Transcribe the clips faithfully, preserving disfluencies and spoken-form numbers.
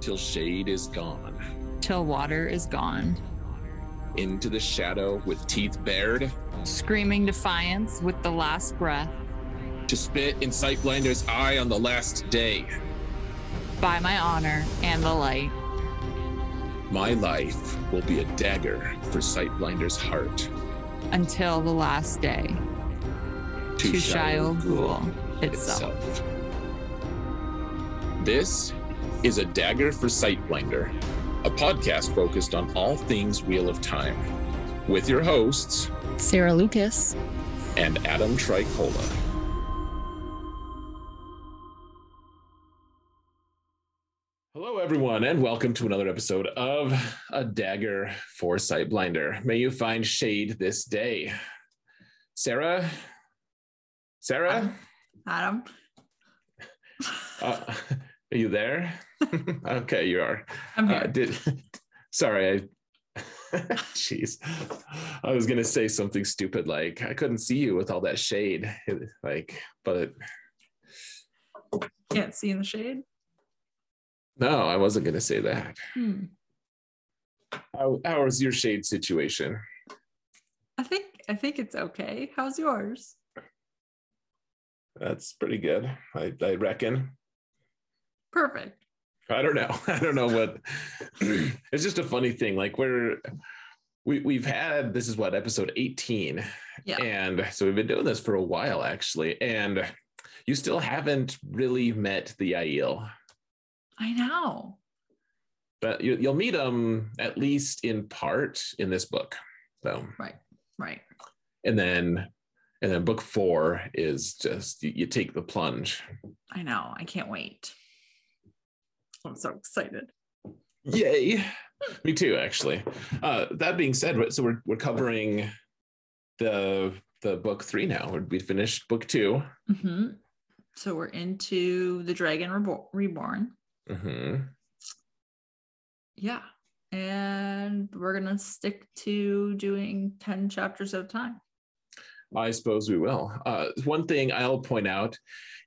till shade is gone. Till water is gone. Into the shadow with teeth bared. Screaming defiance with the last breath. To spit in Sightblinder's eye on the last day. By my honor and the light. My life will be a dagger for Sightblinder's heart. Until the last day. To, to Shiel Ghul itself. itself. This is A Dagger for Sightblinder, a podcast focused on all things Wheel of Time, with your hosts, Sarah Lucas and Adam Tricola. Hello, everyone, and welcome to another episode of A Dagger for Sightblinder. May you find shade this day. Sarah? Sarah? Adam? Uh, are you there? Okay, you are. I'm here. Uh, did, sorry, I, jeez. I was going to say something stupid, like, I couldn't see you with all that shade. Like, but. Can't see in the shade? No, I wasn't going to say that. Hmm. How, how's your shade situation? I think, I think it's okay. How's yours? That's pretty good, I, I reckon. Perfect. I don't know. I don't know what. It's just a funny thing. Like we're, we, we've had, this is what, episode eighteen. Yeah. And so we've been doing this for a while, actually. And you still haven't really met the Aiel. I know. But you, you'll meet them at least in part in this book. So. Right, right. And then... And then book four is just, you, you take the plunge. I know. I can't wait. I'm so excited. Yay. Me too, actually. Uh, that being said, so we're we're covering the the book three now. We finished book two. Mm-hmm. So we're into The Dragon Rebo- Reborn. Mm-hmm. Yeah. And we're going to stick to doing ten chapters at a time. I suppose we will. Uh, one thing I'll point out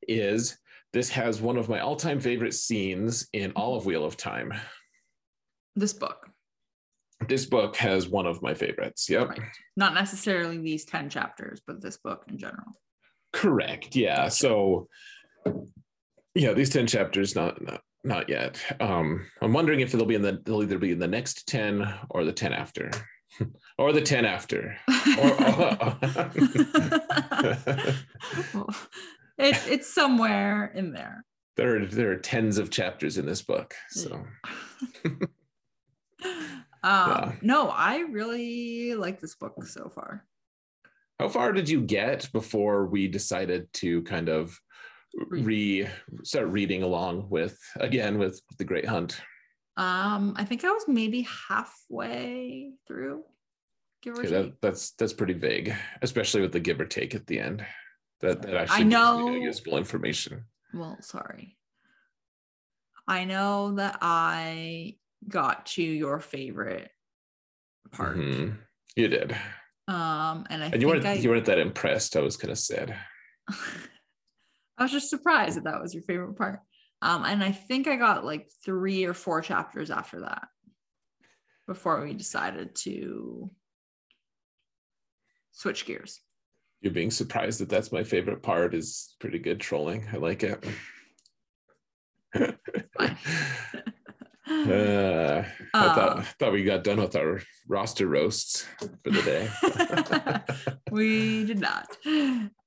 is this has one of my all-time favorite scenes in all of Wheel of Time. This book. This book has one of my favorites. Yep. Right. Not necessarily these ten chapters, but this book in general. Correct. Yeah. So, yeah, these ten chapters, not not, not yet. Um, I'm wondering if they'll be in the they'll either be in the next ten or the ten after. Or the ten after. Or, or, well, it, it's somewhere in there. There are there are tens of chapters in this book. So um, yeah. No, I really like this book so far. How far did you get before we decided to kind of re start reading along with again with The Great Hunt? Um, I think I was maybe halfway through. Give or okay, take. That, that's that's pretty vague, especially with the give or take at the end. That that actually I know gives me useful information. Well, sorry. I know that I got to your favorite part. Mm-hmm. You did. Um, and I and you think weren't I, you weren't that impressed. I was kind of sad. I was just surprised that that was your favorite part. Um, and I think I got like three or four chapters after that before we decided to switch gears. You're being surprised that that's my favorite part is pretty good trolling. I like it. uh, I um, thought, thought we got done with our roster roasts for the day. We did not.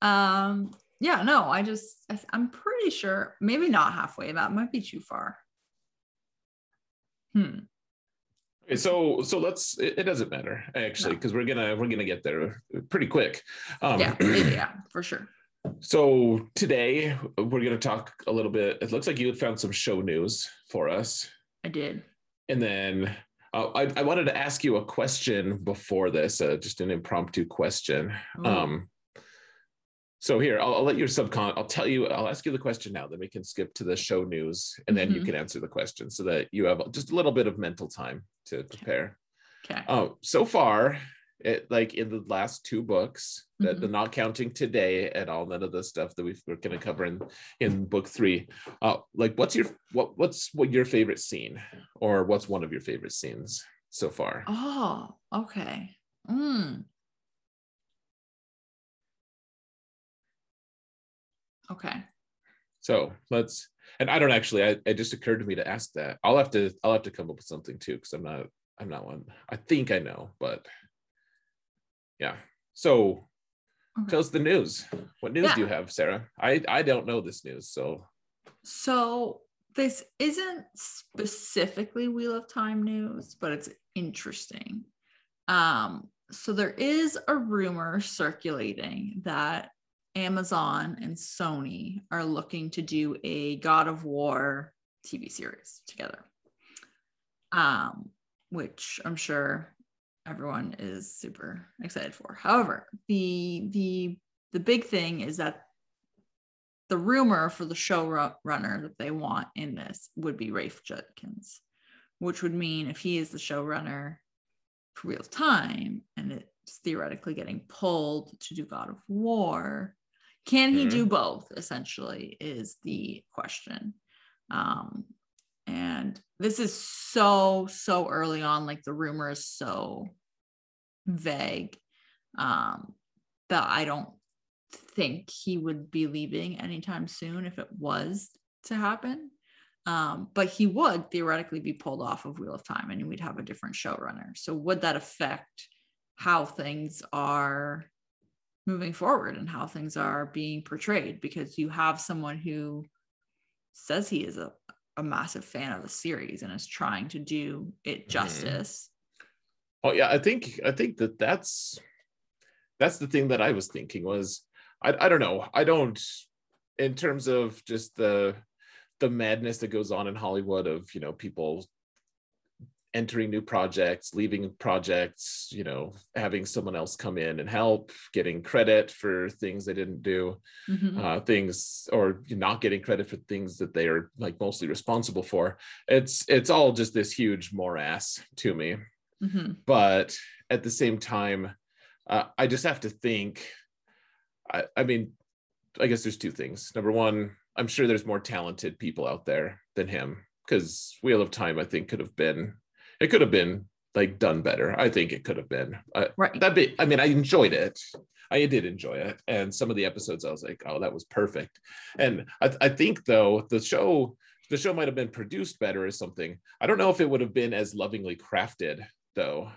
Um, Yeah, no, I just, I, I'm pretty sure, maybe not halfway. That might be too far. Hmm. Okay, so, so let's, it, it doesn't matter actually, because no. we're going to, we're going to get there pretty quick. Um, yeah, yeah, for sure. So today we're going to talk a little bit. It looks like you had found some show news for us. I did. And then uh, I, I wanted to ask you a question before this, uh, just an impromptu question. Ooh. Um So here, I'll, I'll let your subcon, I'll tell you, I'll ask you the question now, then we can skip to the show news and then mm-hmm. you can answer the question so that you have just a little bit of mental time to prepare. Okay. Okay. Um, so far it, like in the last two books, mm-hmm. that, the not counting today at all, none of the stuff that we've, we're going to cover in, in book three. Uh, like, what's your what what's what your favorite scene, or what's one of your favorite scenes so far? Oh, okay. Mm. Okay. So let's, and I don't actually, I, it just occurred to me to ask that. I'll have to, I'll have to come up with something too, because I'm not, I'm not one. I think I know, but yeah. So okay. Tell us the news. What news yeah. do you have, Sarah? I, I don't know this news, so. So this isn't specifically Wheel of Time news, but it's interesting. Um, so there is a rumor circulating that Amazon and Sony are looking to do a God of War T V series together, um, which I'm sure everyone is super excited for. However, the the the big thing is that the rumor for the showrunner that they want in this would be Rafe Judkins, which would mean if he is the showrunner for Wheel of Time and it's theoretically getting pulled to do God of War, can he mm-hmm. do both, essentially, is the question. Um, and this is so, so early on. Like, the rumor is so vague um, that I don't think he would be leaving anytime soon if it was to happen. Um, but he would theoretically be pulled off of Wheel of Time and we'd have a different showrunner. So would that affect how things are moving forward and how things are being portrayed, because you have someone who says he is a, a massive fan of the series and is trying to do it justice. Mm-hmm. Oh yeah. I think, I think that that's, that's the thing that I was thinking was, I, I don't know. I don't, in terms of just the, the madness that goes on in Hollywood of, you know, people entering new projects, leaving projects, you know, having someone else come in and help, getting credit for things they didn't do, mm-hmm. uh, things, or not getting credit for things that they are like mostly responsible for. It's, it's all just this huge morass to me. Mm-hmm. But at the same time, uh, I just have to think, I, I mean, I guess there's two things. Number one, I'm sure there's more talented people out there than him, because Wheel of Time, I think, could have been, it could have been like done better. I think it could have been. Uh, right. That'd be, I mean, I enjoyed it. I did enjoy it. And some of the episodes I was like, oh, that was perfect. And I, I think though, the show, the show might've been produced better or something. I don't know if it would have been as lovingly crafted though,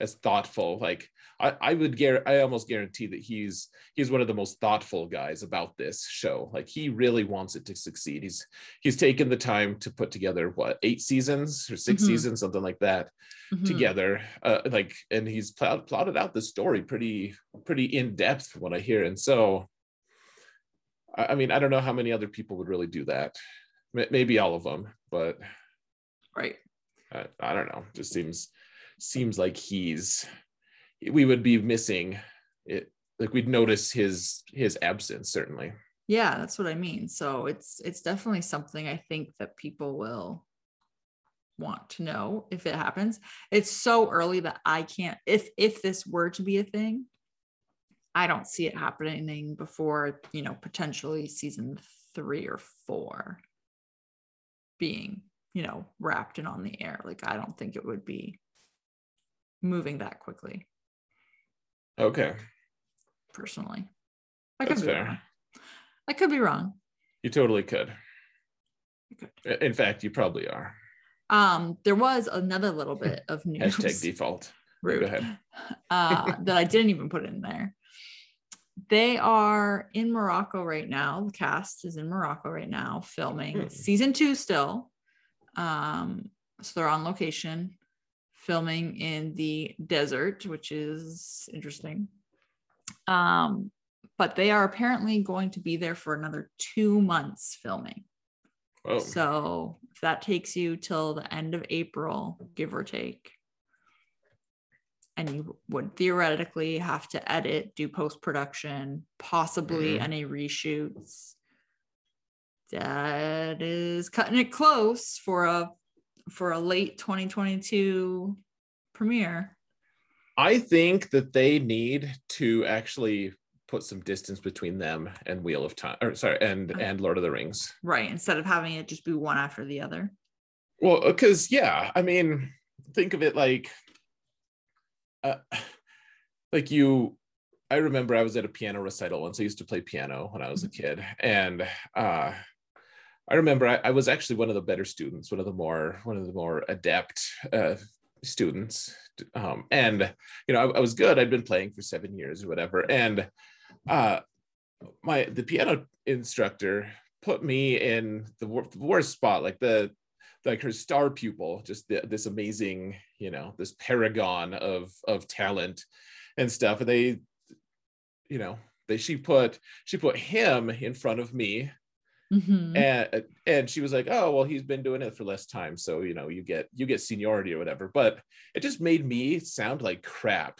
as thoughtful. Like I, I would guarantee, I almost guarantee that he's he's one of the most thoughtful guys about this show. Like he really wants it to succeed. He's he's taken the time to put together what eight seasons or six mm-hmm. seasons, something like that, mm-hmm. together. Uh, like, and he's pl- plotted out the story pretty pretty in depth from what I hear. And so, I, I mean, I don't know how many other people would really do that. M- maybe all of them, but right. I, I don't know. Just seems. seems like he's we would be missing it, like we'd notice his his absence, certainly. Yeah, that's what I mean. So it's it's definitely something I think that people will want to know if it happens. It's so early that I can't, if if this were to be a thing, I don't see it happening before, you know, potentially season three or four being, you know, wrapped and on the air. Like I don't think it would be moving that quickly. Okay. Personally. I could That's be fair. Wrong. I could be wrong. You totally could. could. In fact, you probably are. Um, there was another little bit of news. Hashtag default. Rude. Go ahead. uh, that I didn't even put in there. They are in Morocco right now. The cast is in Morocco right now, filming mm. season two still. Um, so they're on location, filming in the desert, which is interesting. Um, but they are apparently going to be there for another two months filming. Whoa. So if that takes you till the end of April, give or take, and you would theoretically have to edit, do post-production, possibly mm-hmm. any reshoots, that is cutting it close for a for a late twenty twenty-two premiere. I think that they need to actually put some distance between them and Wheel of Time, or sorry, and okay. and Lord of the Rings. Right, instead of having it just be one after the other. Well, because, yeah, I mean, think of it like, uh, like you, I remember I was at a piano recital once. I used to play piano when I was a kid. And uh, I remember I, I was actually one of the better students, one of the more, one of the more adept uh, students. Um, and, you know, I, I was good. I'd been playing for seven years or whatever. And uh, my the piano instructor put me in the worst spot, like the, like her star pupil, just the, this amazing, you know, this paragon of of talent and stuff. And they, you know, they she put she put him in front of me, mm-hmm. and and she was like, oh well, he's been doing it for less time, so you know, you get you get seniority or whatever. But it just made me sound like crap.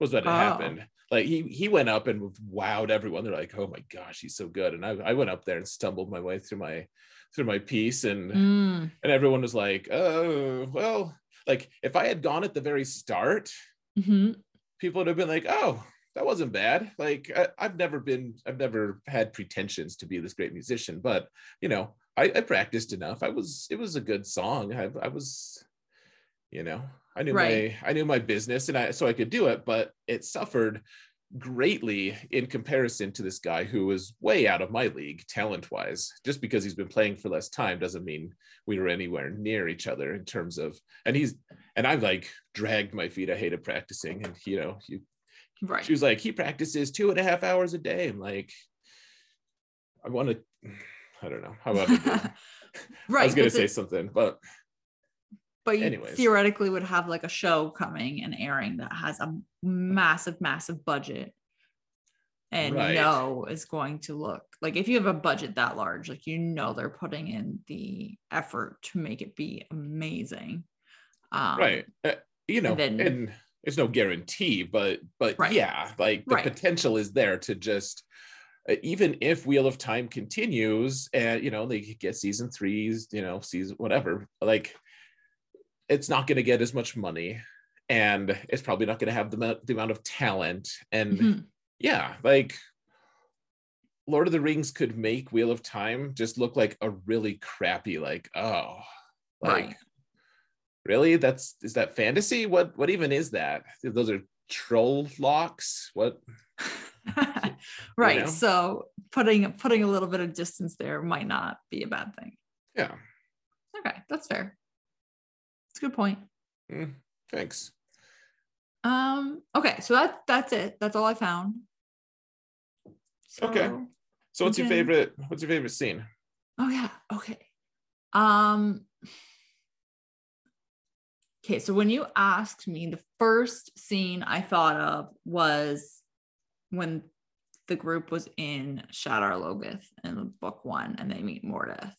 Was what had oh. happened. Like he he went up and wowed everyone. They're like, oh my gosh, he's so good. And I I went up there and stumbled my way through my. through my piece and mm. and everyone was like, oh well, like if I had gone at the very start, mm-hmm. people would have been like, oh, that wasn't bad. Like I, I've never been I've never had pretensions to be this great musician, but you know, I, I practiced enough. I was it was a good song. I, I was, you know, I knew right. my I knew my business, and I so I could do it, but it suffered greatly in comparison to this guy who was way out of my league talent wise. Just because he's been playing for less time doesn't mean we were anywhere near each other in terms of, and he's and I've like dragged my feet. I hated practicing. And you know, you right. She was like, he practices two and a half hours a day. I'm like, I want to, I don't know. How about right, I was gonna say something, but But you Anyways. theoretically would have like a show coming and airing that has a massive, massive budget, and right. no is going to look like, if you have a budget that large, like, you know, they're putting in the effort to make it be amazing. Um, right. Uh, you know, and, then, and it's no guarantee, but, but right. yeah, like the right. potential is there to just, even if Wheel of Time continues and, you know, they get season threes, you know, season, whatever, like, it's not going to get as much money, and it's probably not going to have the, the amount of talent. And mm-hmm. yeah, like Lord of the Rings could make Wheel of Time just look like a really crappy, like, oh, like right. really? That's, is that fantasy? What, what even is that? Those are troll locks. What? right. You know? So putting, putting a little bit of distance there might not be a bad thing. Yeah. Okay. That's fair. It's a good point. Mm, thanks. Um. Okay. So that that's it. That's all I found. So, okay. So what's can... your favorite? What's your favorite scene? Oh yeah. Okay. Um. Okay. So when you asked me, the first scene I thought of was when the group was in Shadar Logoth in book one, and they meet Mordeth.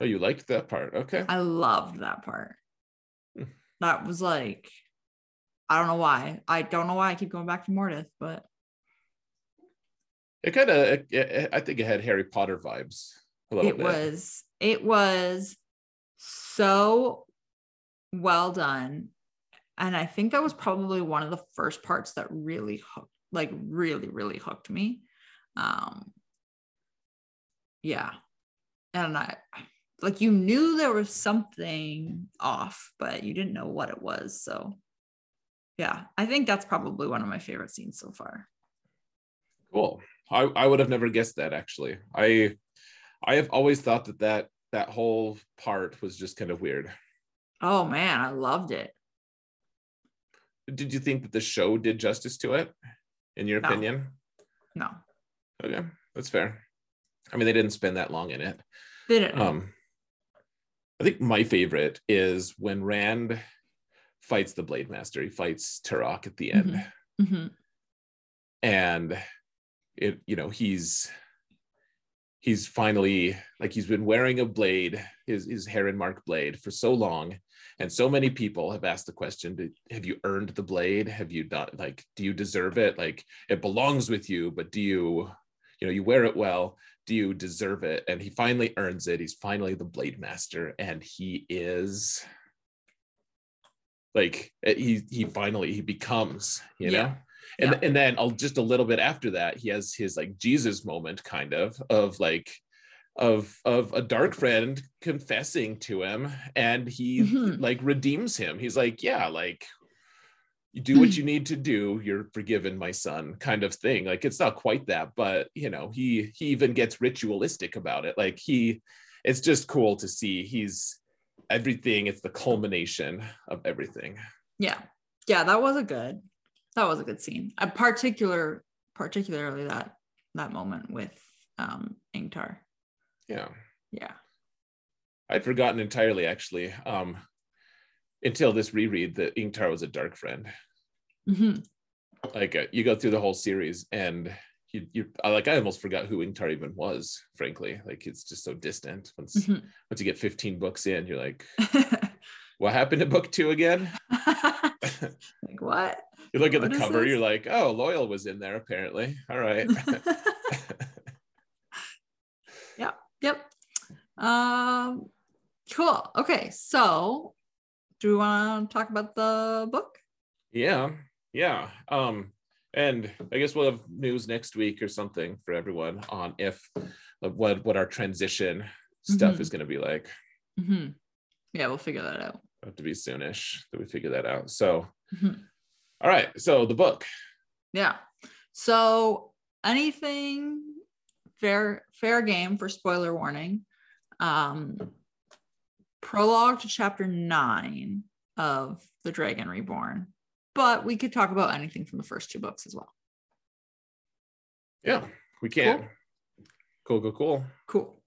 Oh, you liked that part? Okay. I loved that part. That was like, I don't know why. I don't know why I keep going back to Mordeth, but it kind of, I think it had Harry Potter vibes a little bit. It was, it was so well done. And I think that was probably one of the first parts that really hooked, like really, really hooked me. Um, yeah. And I, like, you knew there was something off, but you didn't know what it was. So yeah, I think that's probably one of my favorite scenes so far. Cool. I, I would have never guessed that, actually. I I have always thought that, that that whole part was just kind of weird. Oh man, I loved it. Did you think that the show did justice to it, in your no. opinion? No. Okay, that's fair. I mean, they didn't spend that long in it. They didn't. Um, I think my favorite is when Rand fights the Blade Master. He fights Turak at the end. Mm-hmm. Mm-hmm. And it, you know, he's he's finally, like, he's been wearing a blade, his his Heron Mark blade, for so long. And so many people have asked the question, have you earned the blade? Have you not, like, do you deserve it? Like, it belongs with you, but do you, you know, you wear it well. Do you deserve it? And he finally earns it. He's finally the Blade Master, and he is Like he he finally he becomes, you yeah. know. And yeah. and then I'll, just a little bit after that, he has his like Jesus moment, kind of of like of of a dark friend confessing to him, and he mm-hmm. like redeems him. He's like, yeah, like you do what you need to do. You're forgiven, my son, kind of thing. Like it's not quite that, but you know, he he even gets ritualistic about it. Like he, it's just cool to see. He's everything. It's the culmination of everything. Yeah, yeah, that was a good. That was a good scene. I particular, particularly that that moment with um, Ingtar. Yeah. Yeah. I'd forgotten entirely, actually, um, until this reread that Ingtar was a dark friend. Mm-hmm. Like uh, you go through the whole series, and you, you like I almost forgot who Ingtar even was. Frankly, like it's just so distant. Once mm-hmm. once you get fifteen books in, you're like, what happened to book two again? Like what? You look at what the cover, this? You're like, oh, Loyal was in there, apparently. All right. Yeah. Yep. Um, cool. Okay. So do you want to talk about the book? Yeah. Yeah. Um, and I guess we'll have news next week or something for everyone on if what, what our transition stuff mm-hmm. is going to be like. Mm-hmm. Yeah. We'll figure that out. It'll have to be soonish that we figure that out. So, mm-hmm. All right, so the book. Yeah. So anything fair fair game for spoiler warning. Um, prologue to chapter nine of The Dragon Reborn. But we could talk about anything from the first two books as well. Yeah, we can. Cool, cool, cool. Cool.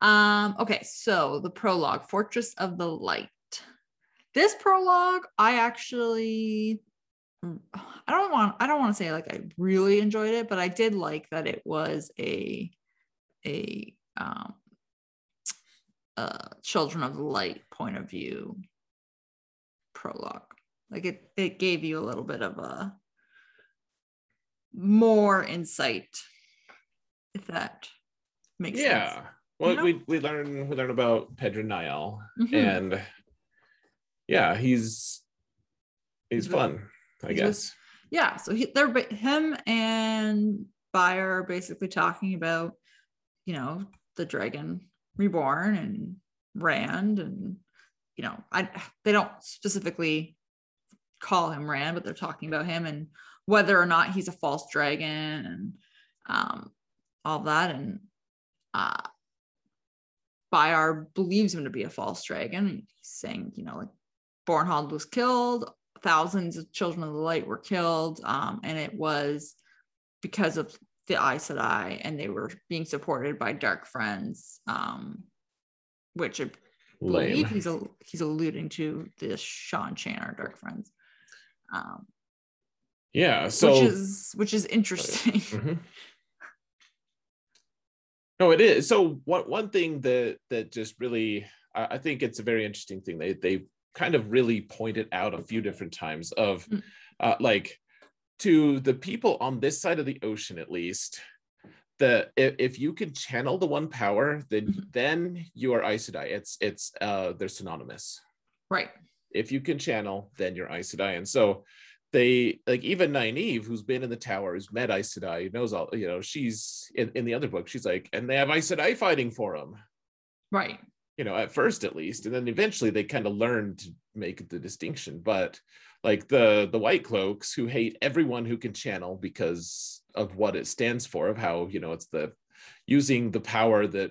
cool. Um, okay, so the prologue, Fortress of the Light. This prologue, I actually... I don't want I don't want to say like I really enjoyed it, but I did like that it was a a um uh Children of the Light point of view prologue. Like it it gave you a little bit of a more insight, if that makes yeah. sense. Yeah. Well, you know? we we learn we learn about Pedron Niall mm-hmm. and yeah, he's he's fun. I he's guess. Just, yeah. So he, they're him and Byar are basically talking about, you know, the Dragon Reborn and Rand, and you know, I they don't specifically call him Rand, but they're talking about him and whether or not he's a false dragon and um, all that. And uh, Byar believes him to be a false dragon. He's saying, you know, like Bornhald was killed. Thousands of Children of the Light were killed, um, and it was because of the Aes Sedai, and they were being supported by dark friends, um, which I believe he's, al- he's alluding to the Seanchan are dark friends. Um, yeah, so which is which is interesting. Mm-hmm. No, it is. So one one thing that that just really, I, I think it's a very interesting thing. They they. kind of really pointed out a few different times of uh, like to the people on this side of the ocean, at least the, if, if you can channel the one power, then, mm-hmm. then you are Aes Sedai. It's, it's uh, they're synonymous, right? If you can channel, then you're Aes Sedai. And so they like, even Nynaeve, who's been in the tower, who's met Aes Sedai, knows all, you know, she's in, in the other book. She's like, and they have Aes Sedai fighting for them. Right. You know, at first at least, and then eventually they kind of learn to make the distinction. But like the the White Cloaks, who hate everyone who can channel because of what it stands for, of how, you know, it's the using the power that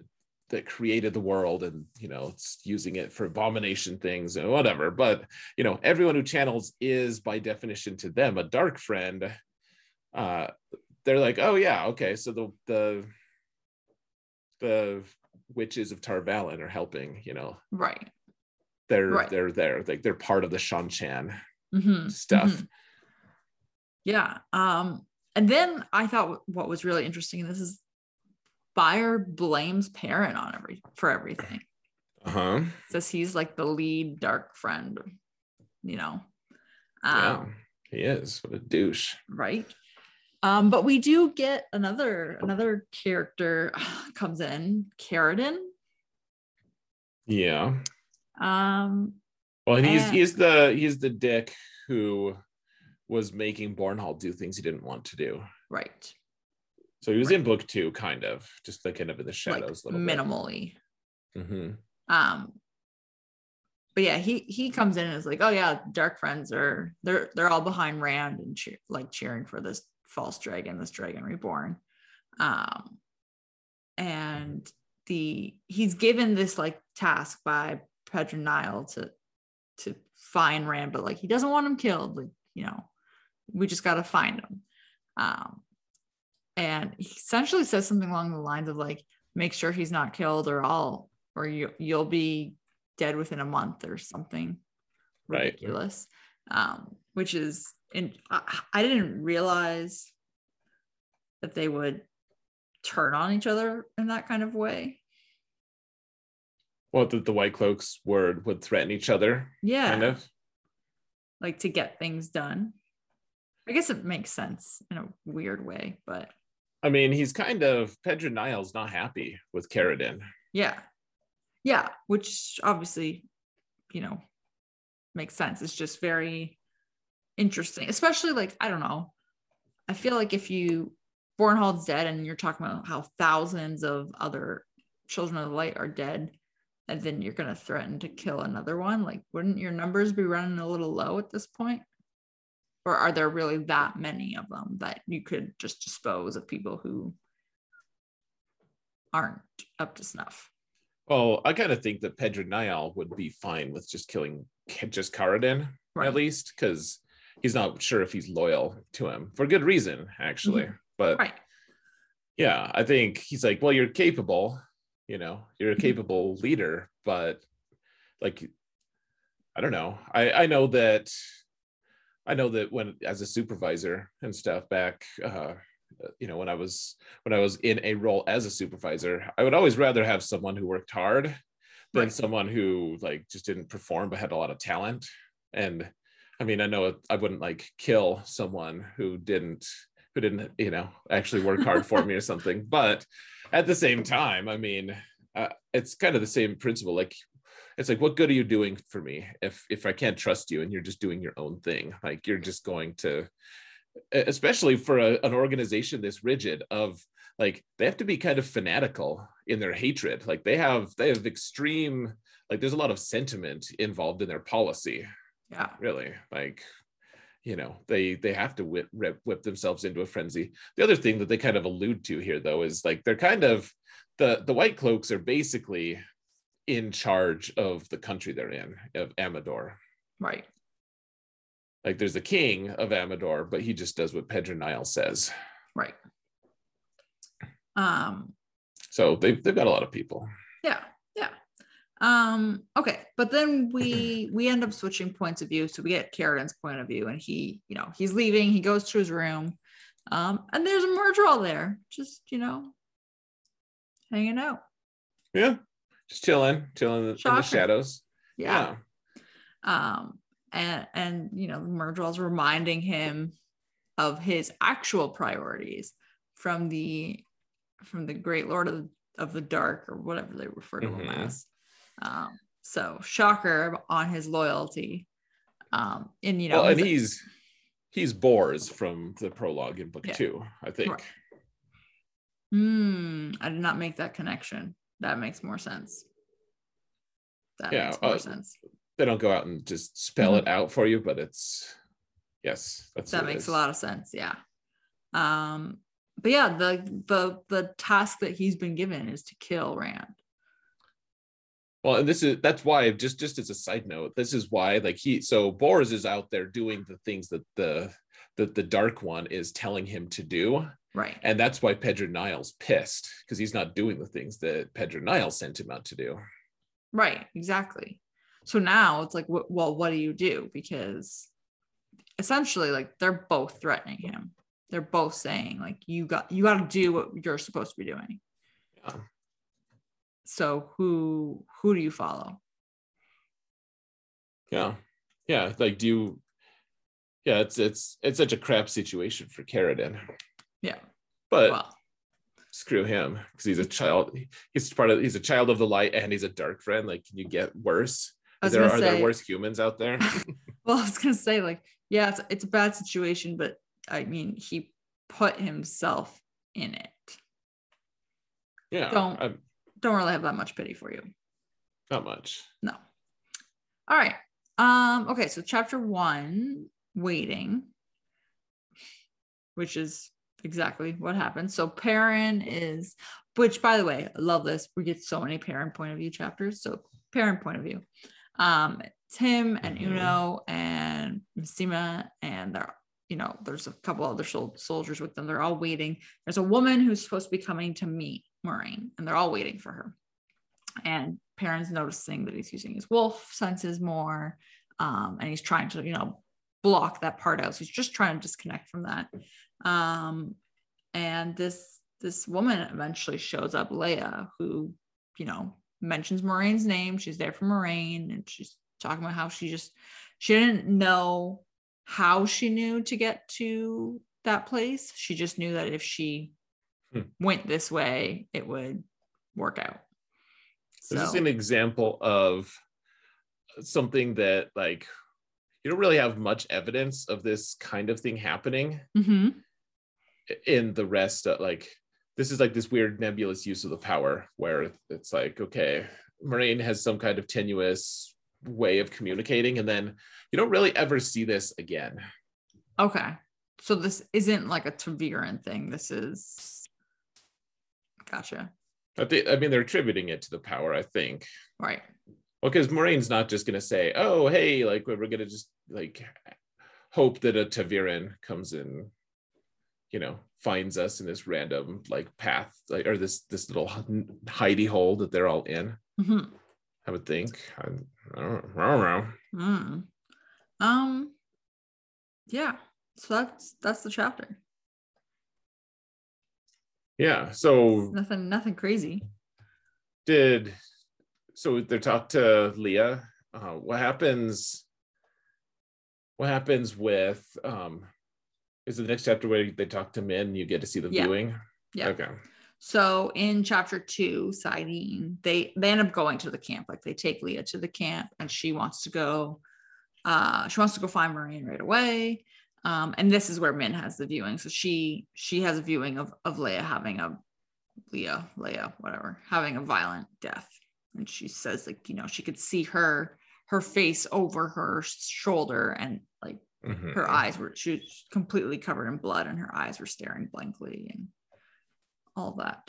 that created the world, and you know, it's using it for abomination things and whatever. But you know, everyone who channels is by definition to them a dark friend. Uh, they're like, oh yeah, okay, so the the the witches of Tar Valon are helping, you know, right? They're right. they're there, like they're part of the Seanchan mm-hmm. stuff. Mm-hmm. Yeah, um, and then I thought what was really interesting, and this is, Byar blames Perrin on every for everything. Uh huh. Says he's like the lead dark friend, you know. Um, yeah, he is. What a douche, right? Um, but we do get another another character comes in, Carridin. Yeah. Um, Well, he's uh, he's the he's the dick who was making Bornhald do things he didn't want to do. Right. So he was right. in book two, kind of, just like kind of in the shadows, like a little minimally. Bit. Mm-hmm. Um. But yeah, he he comes in and is like, oh yeah, dark friends are they're they're all behind Rand and cheer, like cheering for this false dragon, this dragon reborn. Um, and the he's given this like task by Pedron Niall to to find Rand, but like he doesn't want him killed. Like, you know, we just gotta find him. Um, and he essentially says something along the lines of like, make sure he's not killed, or I'll or you you'll be dead within a month or something ridiculous, right. um, which is, and I, I didn't realize that they would turn on each other in that kind of way. Well, that the White Cloaks word would threaten each other, yeah, kind of like to get things done. I guess it makes sense in a weird way, but I mean, he's kind of Pedron Niall's not happy with Carridin, yeah. Yeah, which obviously, you know, makes sense. It's just very interesting, especially like, I don't know. I feel like if you, Bornhald's dead and you're talking about how thousands of other children of the light are dead, and then you're going to threaten to kill another one, like, wouldn't your numbers be running a little low at this point? Or are there really that many of them that you could just dispose of people who aren't up to snuff? Well, I kind of think that Pedron Niall would be fine with just killing just Carridin, right. at least, because he's not sure if he's loyal to him for good reason, actually. Mm-hmm. But right. yeah, I think he's like, well, you're capable, you know, you're a capable leader, but like, I don't know. I, I know that, I know that when as a supervisor and stuff back, uh, you know, when I was when I was in a role as a supervisor, I would always rather have someone who worked hard than right. someone who like just didn't perform but had a lot of talent. And I mean, I know I wouldn't like kill someone who didn't who didn't you know actually work hard for me or something. But at the same time, I mean, uh, it's kind of the same principle. Like, it's like, what good are you doing for me if if I can't trust you and you're just doing your own thing? Like, you're just going to. Especially for a, an organization this rigid of like, they have to be kind of fanatical in their hatred. Like they have, they have extreme, like there's a lot of sentiment involved in their policy. Yeah, really. Like, you know, they, they have to whip, rip, whip themselves into a frenzy. The other thing that they kind of allude to here though, is like, they're kind of the, the White Cloaks are basically in charge of the country they're in, of Amador. Right. Like there's the king of Amador, but he just does what Pedron Niall says. Right. Um. So they've, they've got a lot of people. Yeah, yeah. Um. Okay, but then we we end up switching points of view. So we get Carridin's point of view and he, you know, he's leaving, he goes to his room um, and there's a Myrddraal there, just, you know, hanging out. Yeah, just chilling, chilling in the shadows. Yeah. yeah. Um. And, and, you know, Myrddraal's reminding him of his actual priorities from the from the Great Lord of the, of the Dark, or whatever they refer to mm-hmm. him as. Um, so, shocker on his loyalty. Um, and, you know, well, and he's he's Bors from the prologue in book yeah. two, I think. Hmm. Right. I did not make that connection. That makes more sense. That yeah, makes more uh, sense. They don't go out and just spell mm-hmm. it out for you, but it's yes, that's that makes a lot of sense. Yeah. Um, but yeah, the the the task that he's been given is to kill Rand. Well, and this is that's why just just as a side note, this is why like he so Bors is out there doing the things that the that the Dark One is telling him to do. Right. And that's why Pedron Niall's pissed, because he's not doing the things that Pedron Niall sent him out to do. Right, exactly. So now it's like, well, what do you do? Because essentially, like, they're both threatening him. They're both saying, like, you got you got to do what you're supposed to be doing. Yeah. So who who do you follow? Yeah, yeah. Like, do you? Yeah, it's it's it's such a crap situation for Carridin. Yeah, but well. Screw him, because he's a child. He's part of he's a child of the light, and he's a dark friend. Like, can you get worse? I was there, gonna are say, there worse humans out there? Well, I was gonna say, like, yeah, it's, it's a bad situation, but I mean, he put himself in it. Yeah. Don't I'm, don't really have that much pity for you. Not much. No. All right. Um. Okay. So chapter one, waiting, which is exactly what happened. So Perrin is, which by the way, I love this. We get so many Perrin point of view chapters. So Perrin point of view. Um, it's him and mm-hmm. Uno and Missima, and they're, you know, there's a couple other sol- soldiers with them. They're all waiting. There's a woman who's supposed to be coming to meet Moraine, and they're all waiting for her. And Perrin's noticing that he's using his wolf senses more, um, and he's trying to, you know, block that part out. So he's just trying to disconnect from that. Um, and this this woman eventually shows up, Leia, who, you know, mentions Moraine's name. She's there for Moraine, and she's talking about how she just, she didn't know how she knew to get to that place. She just knew that if she hmm. went this way, it would work out. So. This is an example of something that, like, you don't really have much evidence of this kind of thing happening mm-hmm. in the rest of, like, this is like this weird nebulous use of the power where it's like, okay, Moraine has some kind of tenuous way of communicating, and then you don't really ever see this again. Okay. So this isn't like a Taviran thing. This is, gotcha. I, th- I mean, they're attributing it to the power, I think. Right. Well, because Moraine's not just going to say, oh, hey, like, we're going to just, like, hope that a Taviran comes in, you know, finds us in this random, like, path, like, or this this little hidey hole that they're all in. Mm-hmm. I would think. I, I, don't, I don't know. Mm. Um, yeah. So that's that's the chapter. Yeah, so nothing, nothing crazy. Did so? They talked to Leah. Uh, what happens? What happens with? Um, is it the next chapter where they talk to Min? And you get to see the yeah. viewing. Yeah. Okay. So in chapter two, Sidene, they they end up going to the camp. Like, they take Leah to the camp, and she wants to go. Uh, she wants to go find Moraine right away. Um, and this is where Min has the viewing. So she she has a viewing of, of Leia having a Leia, Leia, whatever, having a violent death. And she says, like, you know, she could see her her face over her shoulder, and like mm-hmm. her eyes were, she was completely covered in blood, and her eyes were staring blankly and all that.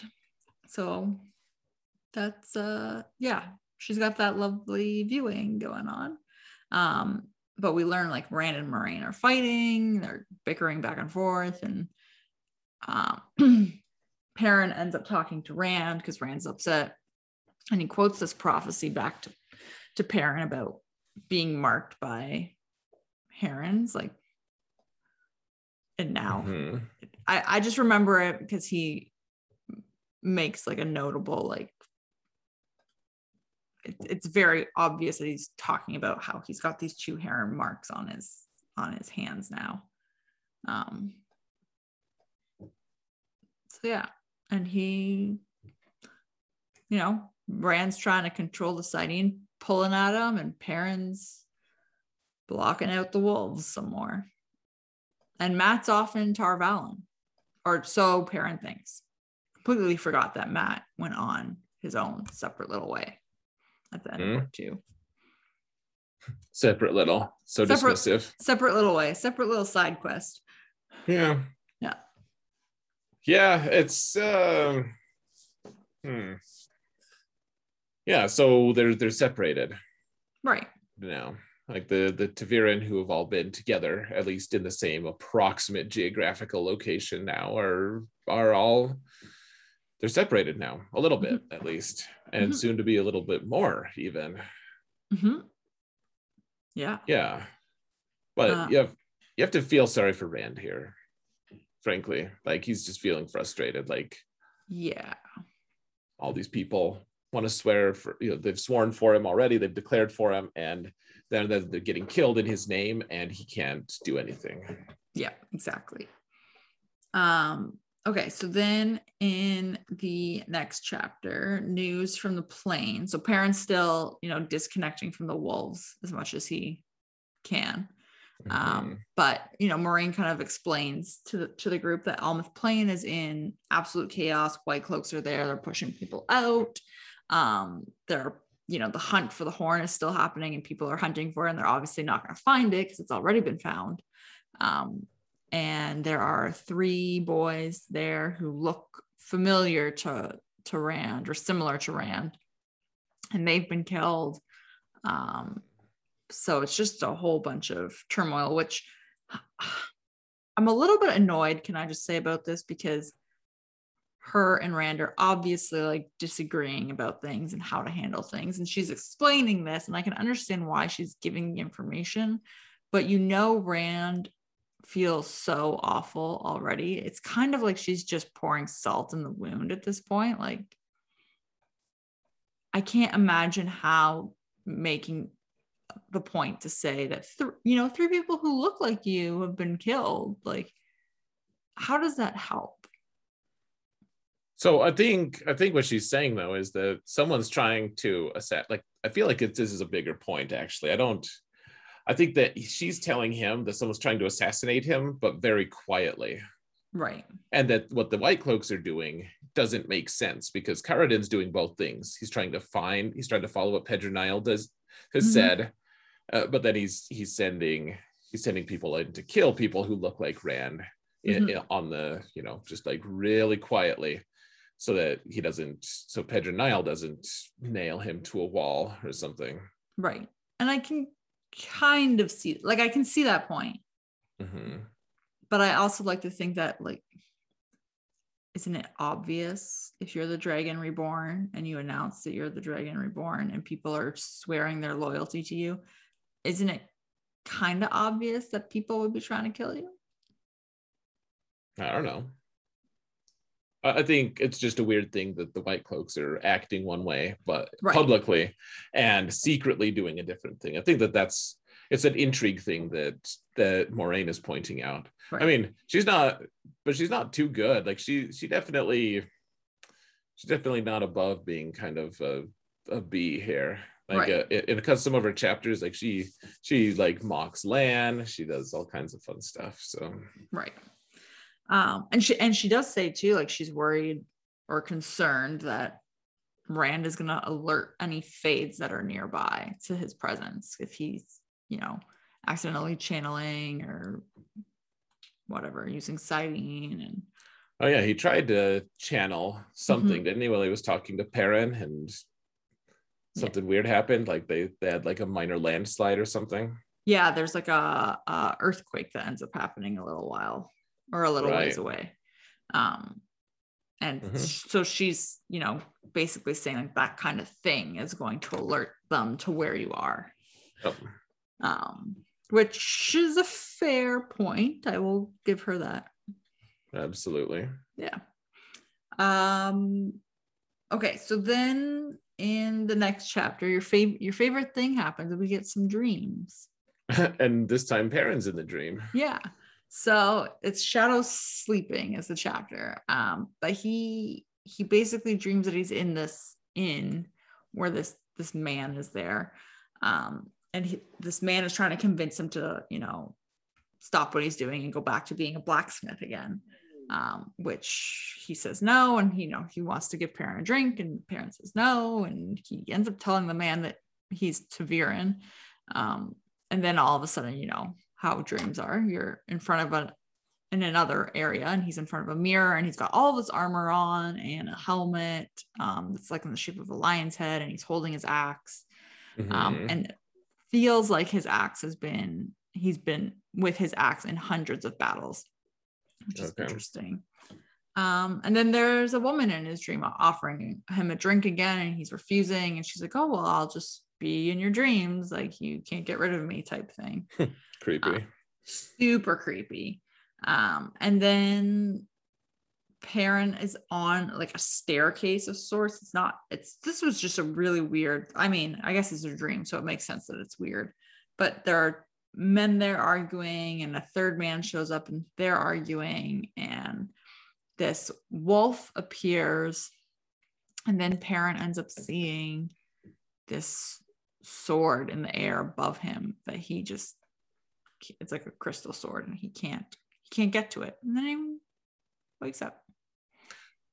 So that's uh yeah, she's got that lovely viewing going on. Um But we learn, like, Rand and Moraine are fighting. They're bickering back and forth. And um, Perrin ends up talking to Rand because Rand's upset. And he quotes this prophecy back to, to Perrin about being marked by herons. Like, and now mm-hmm. I, I just remember it because he makes, like, a notable, like, it's very obvious that he's talking about how he's got these two heron marks on his on his hands now. Um, so yeah, and he, you know, Rand's trying to control the sighting, pulling at him, and Perrin's blocking out the wolves some more. And Matt's off in Tar Valon, or so Perrin thinks. Completely forgot that Matt went on his own separate little way. At the end mm. of part two. Separate little. So separate, dismissive. Separate little way. Separate little side quest. Yeah. Yeah. Yeah, it's... Uh, hmm. Yeah, so they're they're separated. Right. Now. Like the, the Taviran, who have all been together, at least in the same approximate geographical location now, are are all... They're separated now, a little bit mm-hmm. at least, and mm-hmm. soon to be a little bit more even. Mm-hmm. Yeah. Yeah. But uh, you have you have to feel sorry for Rand here, frankly. Like, he's just feeling frustrated. Like, yeah, all these people want to swear for, you know, they've sworn for him already, they've declared for him, and then they're, they're getting killed in his name, and he can't do anything. Yeah, exactly. Um. Okay, so then in the next chapter, news from the plane. So Perrin's still, you know, disconnecting from the wolves as much as he can. Mm-hmm. Um, but, you know, Moraine kind of explains to the, to the group that Almoth Plain is in absolute chaos. White Cloaks are there. They're pushing people out. Um, they're, you know, the hunt for the horn is still happening and people are hunting for it. And they're obviously not going to find it because it's already been found. Um, and there are three boys there who look familiar to, to Rand or similar to Rand. And they've been killed. Um, so it's just a whole bunch of turmoil, which I'm a little bit annoyed, can I just say, about this, because her and Rand are obviously like disagreeing about things and how to handle things. And she's explaining this, and I can understand why she's giving the information, but you know, Rand feels so awful already. It's kind of like she's just pouring salt in the wound at this point. Like, I can't imagine how making the point to say that th- you know three people who look like you have been killed, like, how does that help? So I think I think what she's saying though is that someone's trying to assess, like, I feel like it, this is a bigger point actually. I don't I think that she's telling him that someone's trying to assassinate him, but very quietly, right? And that what the White Cloaks are doing doesn't make sense, because Carradin's doing both things. He's trying to find he's trying to follow what Pedron Niall does has mm-hmm. said, uh, but then he's he's sending he's sending people in to kill people who look like Rand in, mm-hmm. in, on the, you know, just like really quietly, so that he doesn't so Pedron Niall doesn't nail him to a wall or something, right? And I can kind of see, like, I can see that point, mm-hmm. but I also like to think that, like, isn't it obvious if you're the Dragon Reborn and you announce that you're the Dragon Reborn and people are swearing their loyalty to you, isn't it kind of obvious that people would be trying to kill you? I don't know. I think it's just a weird thing that the White Cloaks are acting one way, but right. publicly and secretly doing a different thing. I think that that's, it's an intrigue thing that that Moraine is pointing out. Right. I mean, she's not, but she's not too good. Like she, she definitely, she's definitely not above being kind of a, a B here. Like right. a, in because some of her chapters, like she, she like mocks Lan. She does all kinds of fun stuff. So right, um, and she and she does say too, like, she's worried or concerned that Rand is going to alert any Fades that are nearby to his presence if he's, you know, accidentally channeling or whatever, using sighting. And oh yeah, he tried to channel something, mm-hmm. didn't he, while he was talking to Perrin, and something yeah. weird happened, like they, they had like a minor landslide or something. Yeah, there's like a, a earthquake that ends up happening a little while or a little right. ways away, um and mm-hmm. so she's, you know, basically saying like that kind of thing is going to alert them to where you are. Oh. Um, which is a fair point. I will give her that. Absolutely. Yeah. Um, okay, so then in the next chapter, your favorite your favorite thing happens, and we get some dreams. And this time Perrin's in the dream. Yeah. So it's Shadow Sleeping is the chapter. Um, but he he basically dreams that he's in this inn where this this man is there. Um And he, this man is trying to convince him to, you know, stop what he's doing and go back to being a blacksmith again, um, which he says no. And, you know, he wants to give Perrin a drink and Perrin says no. And he ends up telling the man that he's Taviran. Um, and then all of a sudden, you know, how dreams are. You're in front of a, in another area, and he's in front of a mirror and he's got all of his armor on and a helmet. Um, it's like in the shape of a lion's head, and he's holding his axe. Mm-hmm. Um, and feels like his axe has been he's been with his axe in hundreds of battles, which is okay. interesting. Um and then there's a woman in his dream offering him a drink again, and he's refusing, and she's like, oh well, I'll just be in your dreams, like you can't get rid of me type thing. Creepy. Um, super creepy. Um and then Perrin is on like a staircase of sorts. It's not, it's, this was just a really weird, I mean, I guess it's a dream, so it makes sense that it's weird, but there are men there arguing, and a third man shows up and they're arguing, and this wolf appears, and then Perrin ends up seeing this sword in the air above him that he just, it's like a crystal sword, and he can't he can't get to it. And then he wakes up.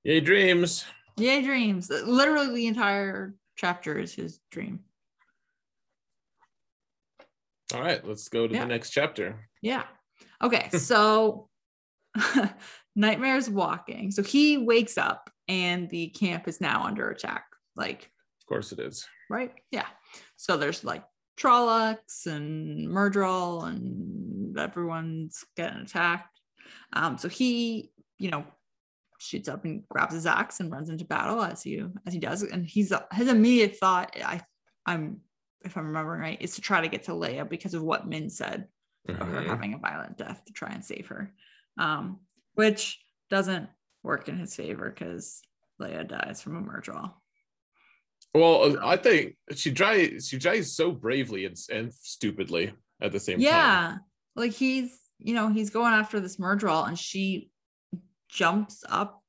Yay dreams. Yay dreams. Literally the entire chapter is his dream. All right, let's go to yeah. the next chapter. Yeah. Okay, so Nightmare's walking. So he wakes up and the camp is now under attack. Like, of course it is. Right? Yeah. So there's like Trollocs and Myrddraal and everyone's getting attacked. Um, so he, you know, shoots up and grabs his axe and runs into battle as you as he does. And he's his immediate thought, I I'm if I'm remembering right, is to try to get to Leia because of what Min said mm-hmm. of her having a violent death to try and save her. Um, which doesn't work in his favor because Leia dies from a Myrddraal. Well, I think she dies. She dies so bravely and, and stupidly at the same yeah. time. Yeah, like he's, you know, he's going after this Myrddraal, and she jumps up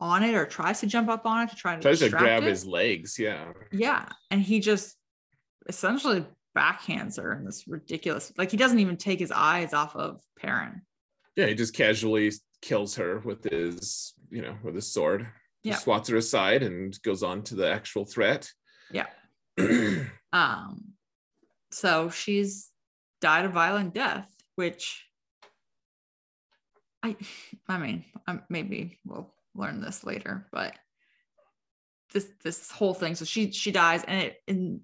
on it or tries to jump up on it to try and tries to grab it. his legs. Yeah, yeah, and he just essentially backhands her in this ridiculous. Like he doesn't even take his eyes off of Perrin. Yeah, he just casually kills her with his, you know, with his sword. Yeah. Swats her aside and goes on to the actual threat. Yeah. um. So she's died a violent death, which I, I mean, um, maybe we'll learn this later. But this this whole thing. So she she dies, and it en-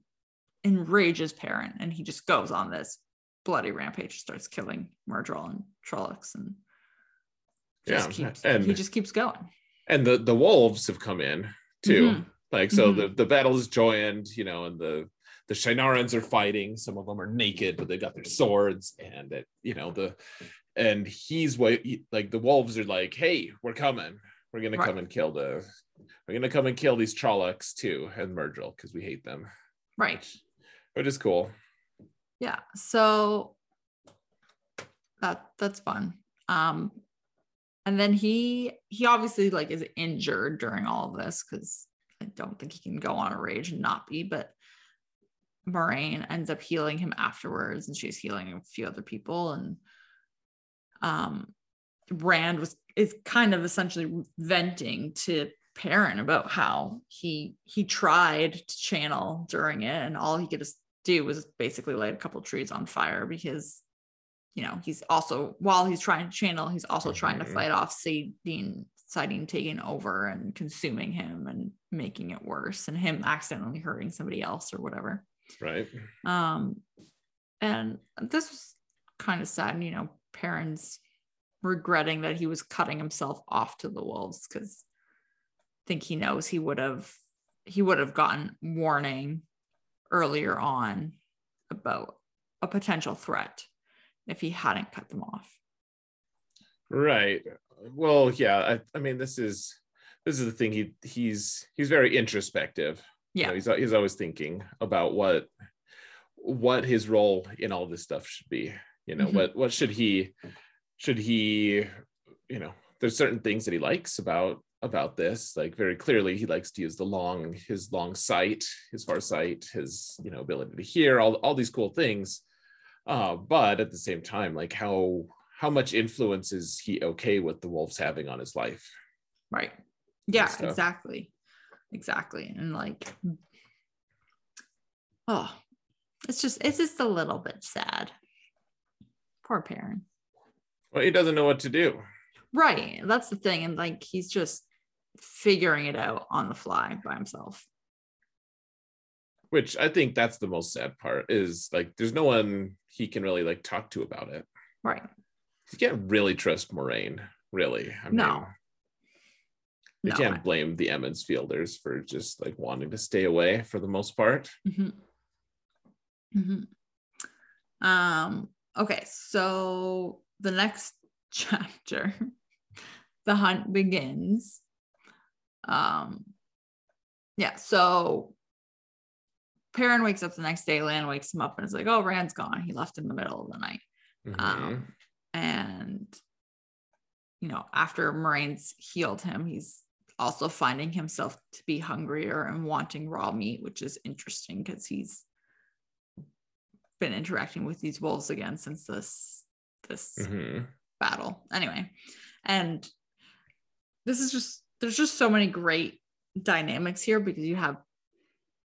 enrages Perrin, and he just goes on this bloody rampage, starts killing Myrddraal and Trollocs, and just yeah, keeps, and he just keeps going. And the, the wolves have come in too. Mm-hmm. Like, so mm-hmm. the, the battle is joined, you know, and the, the Shienarans are fighting. Some of them are naked, but they got their swords. And, it, you know, the, and he's what, like, the wolves are like, hey, we're coming. We're going right. to come and kill the, we're going to come and kill these Trollocs too, and Myrddraal, because we hate them. Right. Which, which is cool. Yeah. So that, that's fun. Um, And then he he obviously like is injured during all of this because I don't think he can go on a rage and not be, but Moraine ends up healing him afterwards, and she's healing a few other people. And um Rand was is kind of essentially venting to Perrin about how he he tried to channel during it, and all he could just do was basically light a couple trees on fire because, you know, he's also, while he's trying to channel, he's also mm-hmm. trying to fight off Sidene, Sidene taking over and consuming him and making it worse, and him accidentally hurting somebody else or whatever. Right. Um, and this was kind of sad. And, you know, Perrin's regretting that he was cutting himself off to the wolves because I think he knows he would have he would have gotten warning earlier on about a potential threat if he hadn't cut them off. Right. Well, yeah, I, I mean, this is this is the thing. He he's he's very introspective. Yeah. You know, he's he's always thinking about what what his role in all this stuff should be. You know, mm-hmm. what what should he should he, you know, there's certain things that he likes about about this. Like, very clearly he likes to use the long, his long sight, his far sight, his, you know, ability to hear, all all these cool things. Uh, but at the same time, like, how how much influence is he okay with the wolves having on his life? Right. Yeah, exactly. Exactly. And like, oh, it's just, it's just a little bit sad. Poor Perrin. Well, he doesn't know what to do. Right. That's the thing. And like, he's just figuring it out on the fly by himself. Which I think that's the most sad part, is like, there's no one he can really like talk to about it. Right. You can't really trust Moraine, really. I mean, no. You no, can't I... blame the Emmons fielders for just like wanting to stay away for the most part. Mm-hmm. Mm-hmm. Um. Okay, so the next chapter, the hunt begins. Um. Yeah, so Perrin wakes up the next day. Lan wakes him up and is like, oh, Rand's gone. He left in the middle of the night. Mm-hmm. Um, and you know, after Moraine's healed him, he's also finding himself to be hungrier and wanting raw meat, which is interesting because he's been interacting with these wolves again since this this mm-hmm. battle. Anyway, and this is just, there's just so many great dynamics here, because you have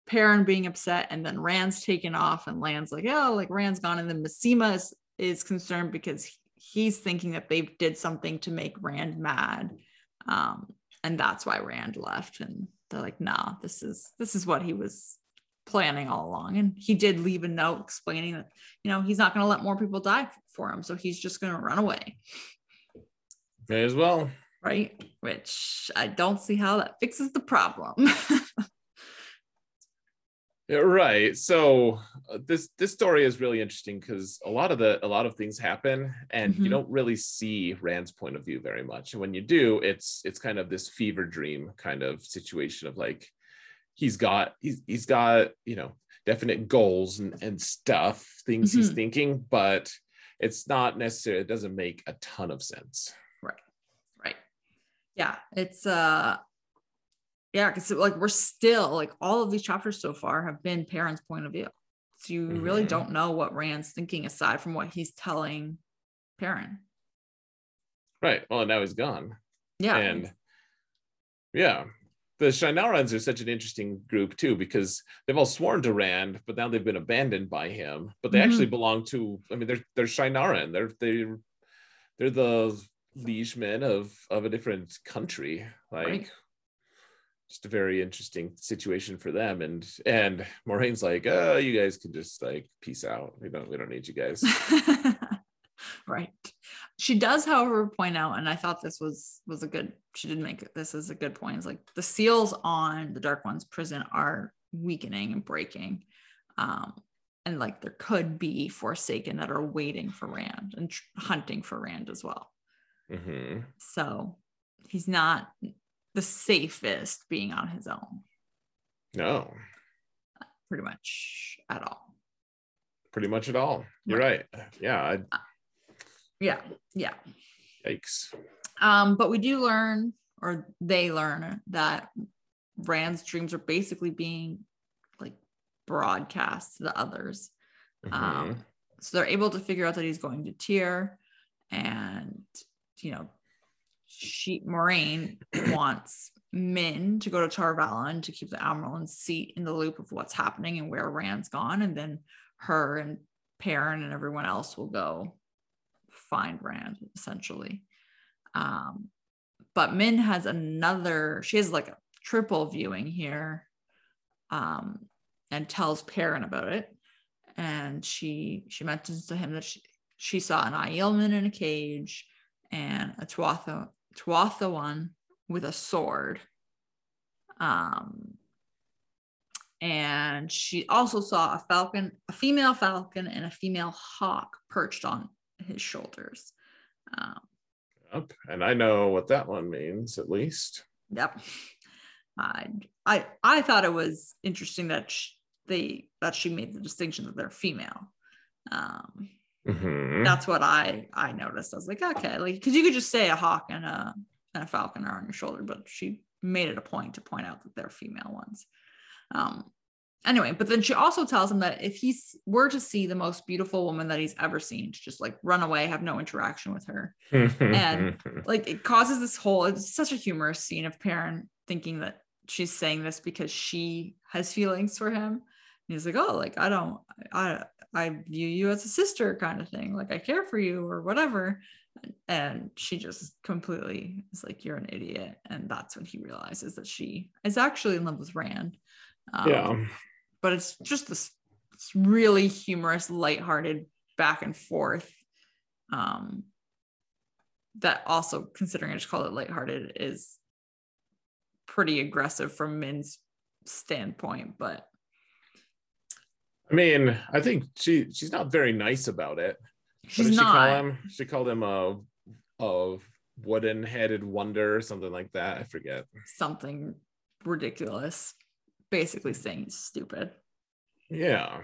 Perrin being upset, and then Rand's taken off, and Lan's like, oh, like Rand's gone, and then Massima is, is concerned because he, he's thinking that they did something to make Rand mad, um, and that's why Rand left. And they're like, nah, this is this is what he was planning all along. And he did leave a note explaining that, you know, he's not going to let more people die for him, so he's just going to run away. May as well, right? Which I don't see how that fixes the problem. Right. So uh, this this story is really interesting because a lot of the a lot of things happen, and mm-hmm. you don't really see Rand's point of view very much. And when you do, it's it's kind of this fever dream kind of situation of like, he's got he's he's got, you know, definite goals and, and stuff, things mm-hmm. he's thinking, but it's not necessarily, it doesn't make a ton of sense. Right. Right. Yeah. It's uh Yeah, because like we're still like all of these chapters so far have been Perrin's point of view. So you mm-hmm. really don't know what Rand's thinking aside from what he's telling Perrin. Right. Well, now he's gone. Yeah. And yeah, the Shienarans are such an interesting group too, because they've all sworn to Rand, but now they've been abandoned by him. But they mm-hmm. actually belong to, I mean, they're they're Shienaran. They're they're they're the liegemen of of a different country. Like. Right. Just a very interesting situation for them, and and Moraine's like, oh, you guys can just like peace out. We don't we don't need you guys. Right. She does, however, point out, and I thought this was was a good. She did make it. This is a good point. It's like the seals on the Dark One's prison are weakening and breaking, um, and like there could be Forsaken that are waiting for Rand and tr- hunting for Rand as well. Mm-hmm. So he's not the safest being on his own. No. Pretty much at all. Pretty much at all. You're right. right. Yeah. I'd... Yeah. Yeah. Yikes. Um, but we do learn, or they learn, that Rand's dreams are basically being like broadcast to the others. Mm-hmm. Um, so they're able to figure out that he's going to Tyr, and, you know, She Moraine wants Min to go to Tar Valon to keep the Amyrlin's seat in the loop of what's happening and where Rand's gone, and then her and Perrin and everyone else will go find Rand, essentially. Um, but Min has another; she has like a triple viewing here, um, and tells Perrin about it. And she she mentions to him that she she saw an Aiel Min in a cage and a Tuatha. Tuatha one with a sword, um, and she also saw a falcon, a female falcon, and a female hawk perched on his shoulders. Um, yep, and I know what that one means, at least. Yep, I I, I thought it was interesting that she, they that she made the distinction that they're female. Um, Mm-hmm. That's what I I noticed. I was like, okay, like because you could just say a hawk and a and a falcon are on your shoulder, but she made it a point to point out that they're female ones. Um, anyway, but then she also tells him that if he were to see the most beautiful woman that he's ever seen, to just like run away, have no interaction with her, and like it causes this whole. It's such a humorous scene of Perrin thinking that she's saying this because she has feelings for him, and he's like, oh, like I don't I. I view you as a sister kind of thing. Like I care for you or whatever. And she just completely is like, you're an idiot. And that's when he realizes that she is actually in love with Rand. Um, yeah. But it's just this really humorous, lighthearted back and forth. Um, that also, considering I just called it lighthearted, is pretty aggressive from Min's standpoint, but I mean, I think she she's not very nice about it. She's what did she not. Call him? She called him a, a wooden-headed wonder or something like that. I forget. Something ridiculous. Basically saying he's stupid. Yeah.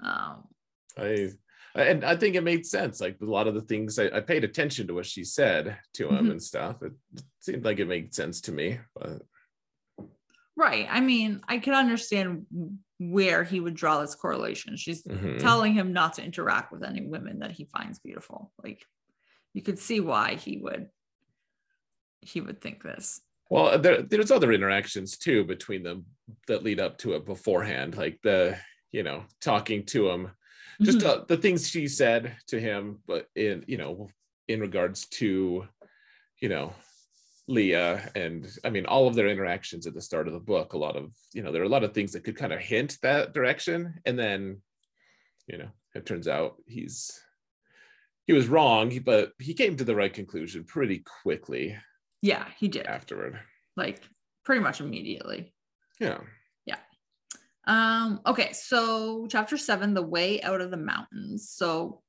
Um, I And I think it made sense. Like a lot of the things I, I paid attention to what she said to him mm-hmm. and stuff. It seemed like it made sense to me. But. Right. I mean, I could understand where he would draw this correlation. She's mm-hmm. telling him not to interact with any women that he finds beautiful. Like you could see why he would he would think this. Well, there, there's other interactions too between them that lead up to it beforehand, like the, you know, talking to him, just mm-hmm. uh, the things she said to him, but in, you know, in regards to, you know, Leah, and I mean all of their interactions at the start of the book, a lot of, you know, there are a lot of things that could kind of hint that direction, and then, you know, it turns out he's he was wrong, but he came to the right conclusion pretty quickly. Yeah, he did afterward, like pretty much immediately. Yeah. Yeah. Um okay, so chapter seven, The Way Out of the Mountains. So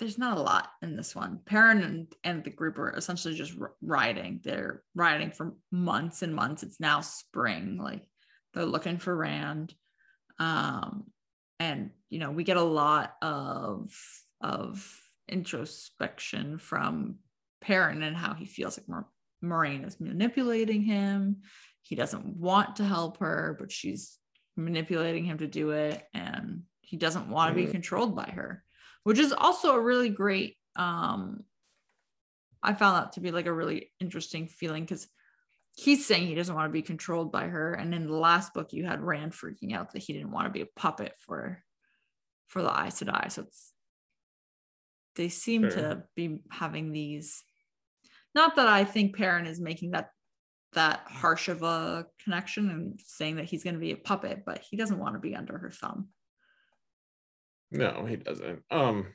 there's not a lot in this one. Perrin and, and the group are essentially just riding. They're riding for months and months. It's now spring. Like they're looking for Rand. Um, and, you know, we get a lot of, of introspection from Perrin and how he feels like Mor- Moraine is manipulating him. He doesn't want to help her, but she's manipulating him to do it. And he doesn't want to be controlled by her. Which is also a really great, um, I found that to be like a really interesting feeling, because he's saying he doesn't want to be controlled by her. And in the last book, you had Rand freaking out that he didn't want to be a puppet for, for the Aes Sedai. So it's, they seem sure. to be having these, not that I think Perrin is making that, that harsh of a connection and saying that he's going to be a puppet, but he doesn't want to be under her thumb. No, he doesn't. Um,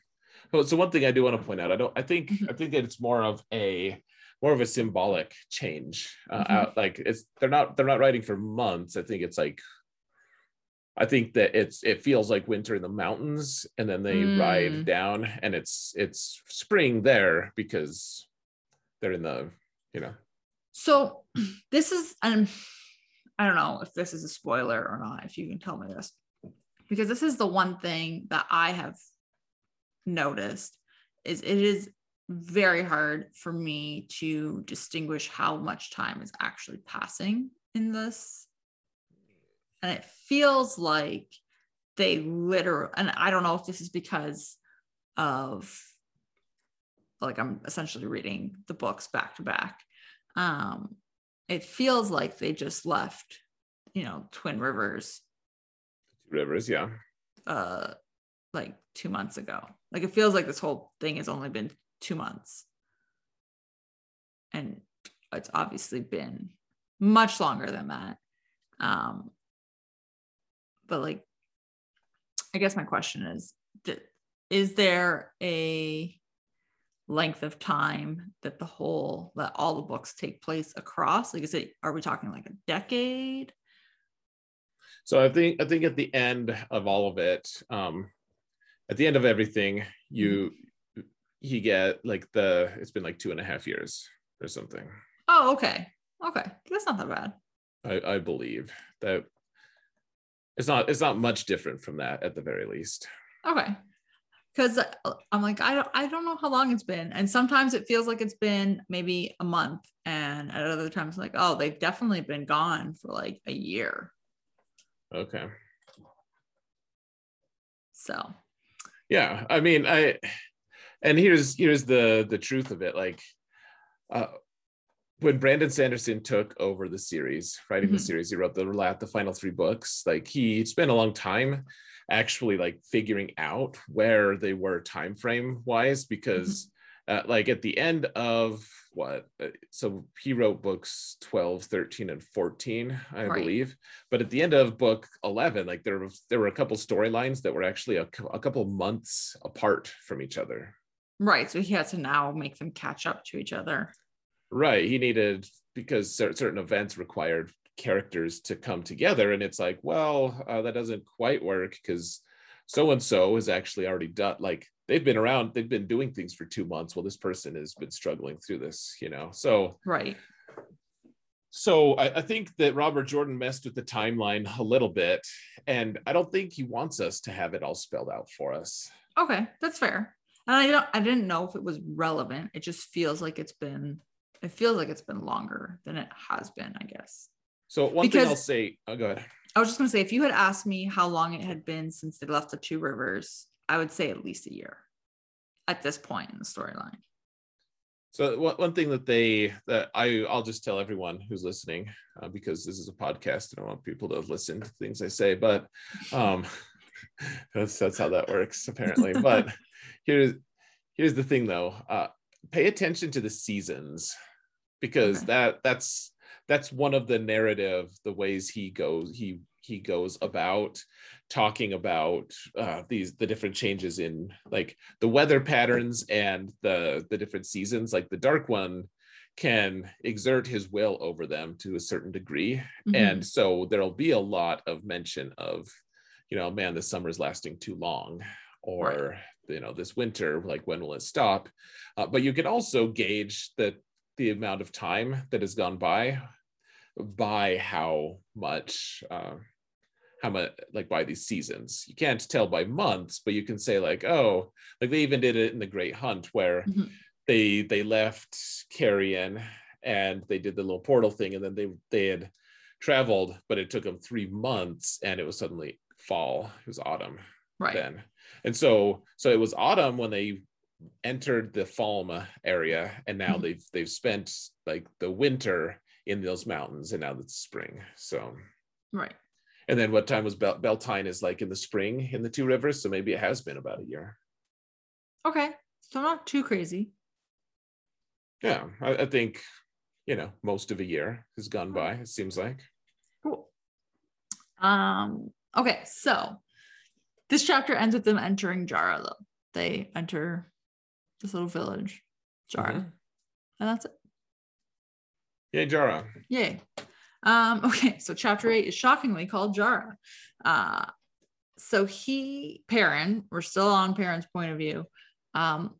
so one thing I do want to point out, I don't. I think I think that it's more of a more of a symbolic change. Uh, mm-hmm. out, like it's they're not they're not riding for months. I think it's like, I think that it's it feels like winter in the mountains, and then they mm. ride down, and it's it's spring there because they're in the, you know. So this is um, I don't know if this is a spoiler or not. If you can tell me this. Because this is the one thing that I have noticed is it is very hard for me to distinguish how much time is actually passing in this. And it feels like they literally, and I don't know if this is because of, like, I'm essentially reading the books back to back. Um, it feels like they just left, you know, Twin Rivers Rivers yeah uh like two months ago. Like it feels like this whole thing has only been two months, and it's obviously been much longer than that. Um but like I guess my question is, is there a length of time that the whole that all the books take place across? Like is it, are we talking like a decade? So I think I think at the end of all of it, um, at the end of everything, you you get like the it's been like two and a half years or something. Oh, okay, okay, that's not that bad. I, I believe that it's not it's not much different from that at the very least. Okay, because I'm like I don't I don't know how long it's been, and sometimes it feels like it's been maybe a month, and at other times like oh they've definitely been gone for like a year. Okay. So. Yeah, I mean, I, and here's here's the the truth of it. Like, uh, when Brandon Sanderson took over the series, writing mm-hmm. the series, he wrote the the final three books. Like, he spent a long time actually like figuring out where they were time frame wise, because mm-hmm. uh, like at the end of what so he wrote books twelve, thirteen, and fourteen I right. believe, but at the end of book eleven like there were there were a couple storylines that were actually a, a couple months apart from each other, right? So he had to now make them catch up to each other, right? He needed, because certain events required characters to come together, and it's like, well, uh, that doesn't quite work because so and so is actually already done, like they've been around, they've been doing things for two months. Well, this person has been struggling through this, you know? So, right. So I, I think that Robert Jordan messed with the timeline a little bit, and I don't think he wants us to have it all spelled out for us. Okay, that's fair. And I don't, I didn't know if it was relevant. It just feels like it's been, it feels like it's been longer than it has been, I guess. So one because thing I'll say, oh, go ahead. I was just going to say, if you had asked me how long it had been since they left the Two Rivers, I would say at least a year at this point in the storyline. So one thing that they, that I, I'll just tell everyone who's listening, uh, because this is a podcast and I want people to listen to things I say, but um, that's, that's how that works apparently. But here's, here's the thing though, uh, pay attention to the seasons, because okay. that that's, that's one of the narrative, the ways he goes, he, he goes about talking about uh, these, the different changes in like the weather patterns and the, the different seasons. Like the Dark One can exert his will over them to a certain degree. Mm-hmm. And so there'll be a lot of mention of, you know, man, the summer's lasting too long, or, right. you know, this winter, like when will it stop? Uh, but you can also gauge that the amount of time that has gone by, by how much, uh, how much, like by these seasons. You can't tell by months, but you can say like, oh, like they even did it in The Great Hunt, where mm-hmm. they they left Carrion and they did the little portal thing, and then they they had traveled, but it took them three months, and it was suddenly fall. It was autumn, right? Then, and so so it was autumn when they entered the Falma area, and now mm-hmm. they've they've spent like the winter in those mountains, and now it's spring. So right. And then what time was Bel- Beltane is like in the spring in the Two Rivers, so maybe it has been about a year. Okay, so not too crazy. Yeah, I, I think, you know, most of a year has gone by, it seems like. Cool. Um okay, so this chapter ends with them entering Jarra though. They enter this little village, Jarra. Mm-hmm. And that's it. Yay, Jarra. Yay. Um, okay, so chapter eight is shockingly called Jarra. Uh, so he, Perrin, we're still on Perrin's point of view, um,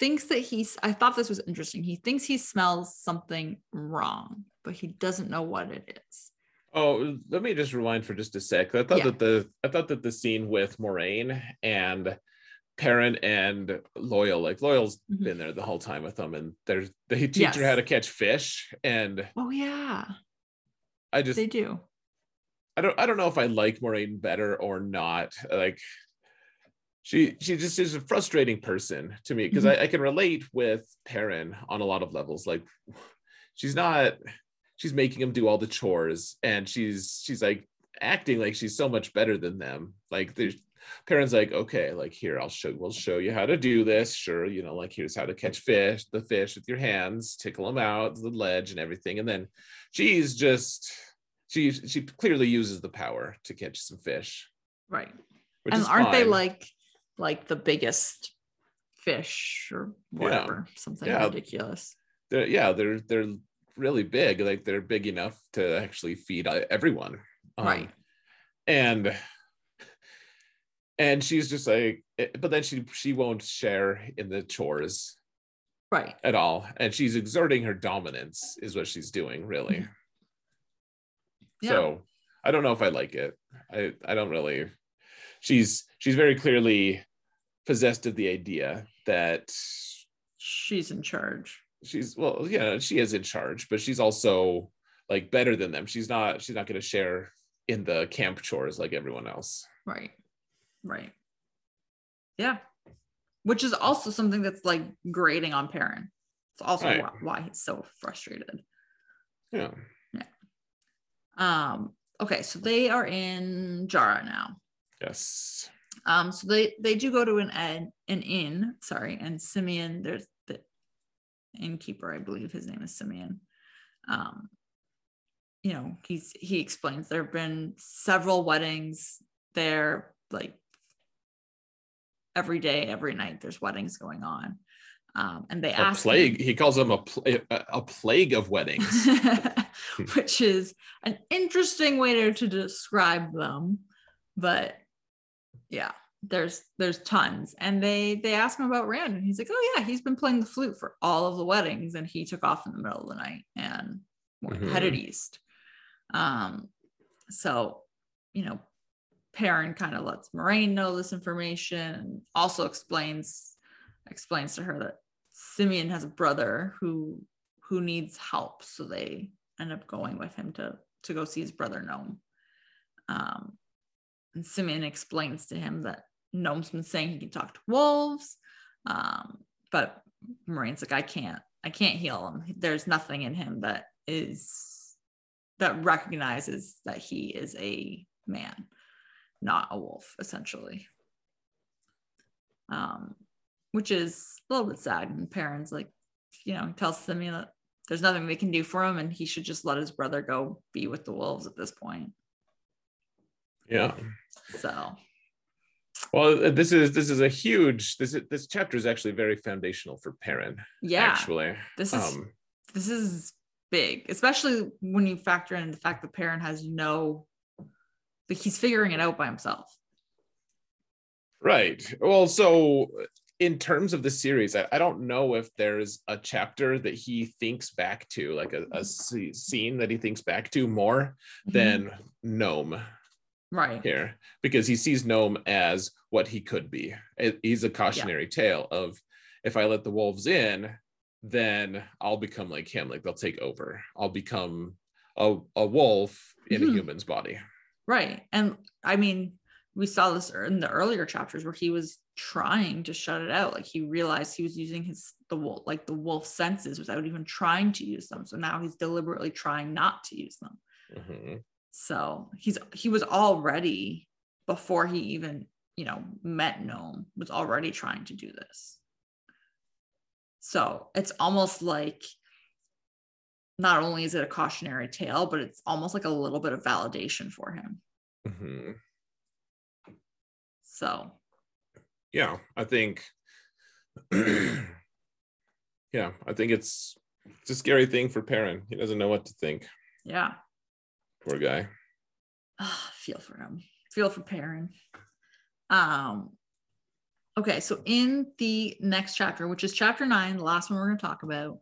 thinks that he's, I thought this was interesting. He thinks he smells something wrong, but he doesn't know what it is. Oh, let me just rewind for just a sec. I thought yeah. that the, I thought that the scene with Moraine and Perrin and Loyal, like Loyal's mm-hmm. been there the whole time with them, and there's they teach yes. her how to catch fish, and oh yeah, I just they do. I don't I don't know if I like Moraine better or not. Like she she just is a frustrating person to me, because mm-hmm. I, I can relate with Perrin on a lot of levels. Like she's not she's making him do all the chores, and she's she's like acting like she's so much better than them. Like there's Perrin's like, okay, like here, I'll show, we'll show you how to do this. Sure, you know, like here's how to catch fish, the fish with your hands, tickle them out, the ledge and everything. And then she's just, she she clearly uses the power to catch some fish. Right. And aren't fine. They like, like the biggest fish or whatever, yeah. something yeah. ridiculous. They're, yeah, they're, they're really big. Like they're big enough to actually feed everyone. Um, right. And... And she's just like, but then she she won't share in the chores, right? At all, and she's exerting her dominance, is what she's doing, really. Yeah. So I don't know if I like it. I I don't really. She's she's very clearly possessed of the idea that she's in charge. She's well, yeah, she is in charge, but she's also like better than them. She's not she's not going to share in the camp chores like everyone else, right? Right. Yeah. Which is also something that's like grating on Perrin. It's also right. why, why he's so frustrated. Yeah. Yeah. Um, okay, so they are in Jarra now. Yes. Um, so they, they do go to an ed, an inn, sorry, and Simeon, there's the innkeeper, I believe his name is Simeon. Um, you know, he's he explains there have been several weddings there, like every day, every night there's weddings going on, um and they ask plague him, he calls them a pl- a plague of weddings which is an interesting way to, to describe them, but yeah, there's there's tons. And they they ask him about Rand, and he's like, oh yeah, he's been playing the flute for all of the weddings, and he took off in the middle of the night, and more mm-hmm. headed east. Um, so, you know, Perrin kind of lets Moraine know this information, also explains explains to her that Simeon has a brother who who needs help, so they end up going with him to to go see his brother Noam. Um, and Simeon explains to him that Noam's been saying he can talk to wolves, um, but Moraine's like, I can't, I can't heal him. There's nothing in him that is that recognizes that he is a man, not a wolf, essentially. Um, which is a little bit sad. And Perrin's like, you know, he tells Simeon that there's nothing they can do for him and he should just let his brother go be with the wolves at this point. Yeah. So. Well, this is this is a huge, this is, this chapter is actually very foundational for Perrin. Yeah. Actually. This is, um, this is big, especially when you factor in the fact that Perrin has no, like he's figuring it out by himself. Right. Well, so in terms of the series, I, I don't know if there's a chapter that he thinks back to, like a, a c- scene that he thinks back to more than mm-hmm. Noam. Right here, because he sees Noam as what he could be. It, he's a cautionary yeah. tale of, if I let the wolves in, then I'll become like him. Like they'll take over. I'll become a, a wolf in mm-hmm. a human's body. Right. And I mean, we saw this in the earlier chapters where he was trying to shut it out. Like he realized he was using his the wolf, like the wolf senses without even trying to use them. So now he's deliberately trying not to use them. Mm-hmm. So he's he was already, before he even, you know, met Noam, was already trying to do this. So it's almost like, not only is it a cautionary tale, but it's almost like a little bit of validation for him. Mm-hmm. So. Yeah, I think, yeah, I think it's, it's a scary thing for Perrin. He doesn't know what to think. Yeah. Poor guy. Oh, feel for him. Feel for Perrin. Um, okay, so in the next chapter, which is chapter nine, the last one we're going to talk about,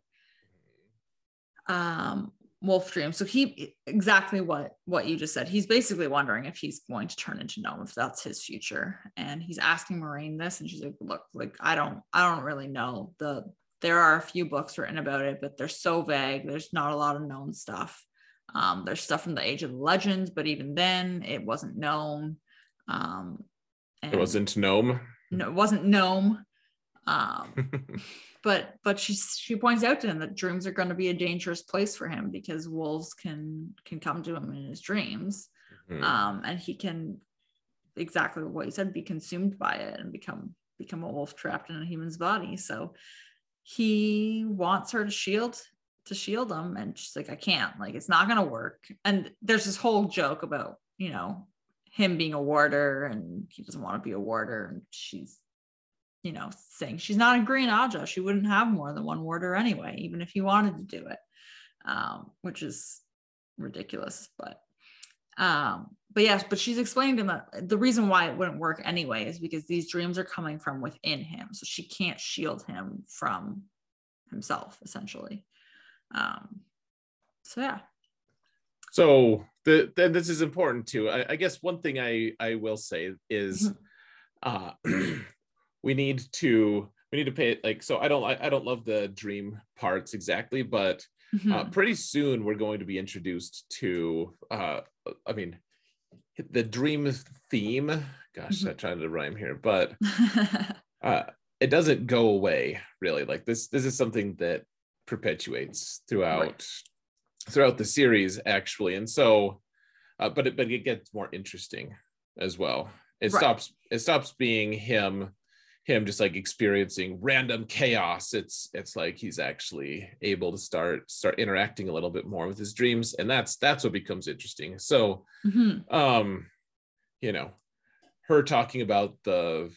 um, Wolf Dream. So he, exactly what, what you just said, he's basically wondering if he's going to turn into Noam, if that's his future. And he's asking Moraine this, and she's like, look, like, I don't, I don't really know. The, there are a few books written about it, but they're so vague. There's not a lot of known stuff. Um, there's stuff from the Age of the Legends, but even then it wasn't known. Um, and it wasn't Noam. No, it wasn't Noam. Um, but but she she points out to him that dreams are going to be a dangerous place for him because wolves can can come to him in his dreams, mm-hmm. um, and he can, exactly what you said, be consumed by it and become become a wolf trapped in a human's body. So he wants her to shield. to shield him, and she's like, I can't, like, it's not gonna work. And there's this whole joke about, you know, him being a warder and he doesn't want to be a warder, and she's, you know, saying she's not a green Aja, she wouldn't have more than one warder anyway, even if he wanted to do it, um which is ridiculous. But um but yes, but she's explained to him that the reason why it wouldn't work anyway is because these dreams are coming from within him, so she can't shield him from himself, essentially. Um, so yeah. So the, the this is important too. I, I guess one thing I I will say is, uh, we need to we need to pay it, like, so I don't I, I don't love the dream parts exactly, but mm-hmm. uh, pretty soon we're going to be introduced to uh, I mean the dream theme. Gosh, mm-hmm. I tried to rhyme here, but uh, it doesn't go away really. Like this this is something that perpetuates throughout right. throughout the series, actually. And so uh, but it but it gets more interesting as well. It right. stops it stops being him him just like experiencing random chaos. It's it's like he's actually able to start start interacting a little bit more with his dreams, and that's that's what becomes interesting. So mm-hmm. um you know, her talking about the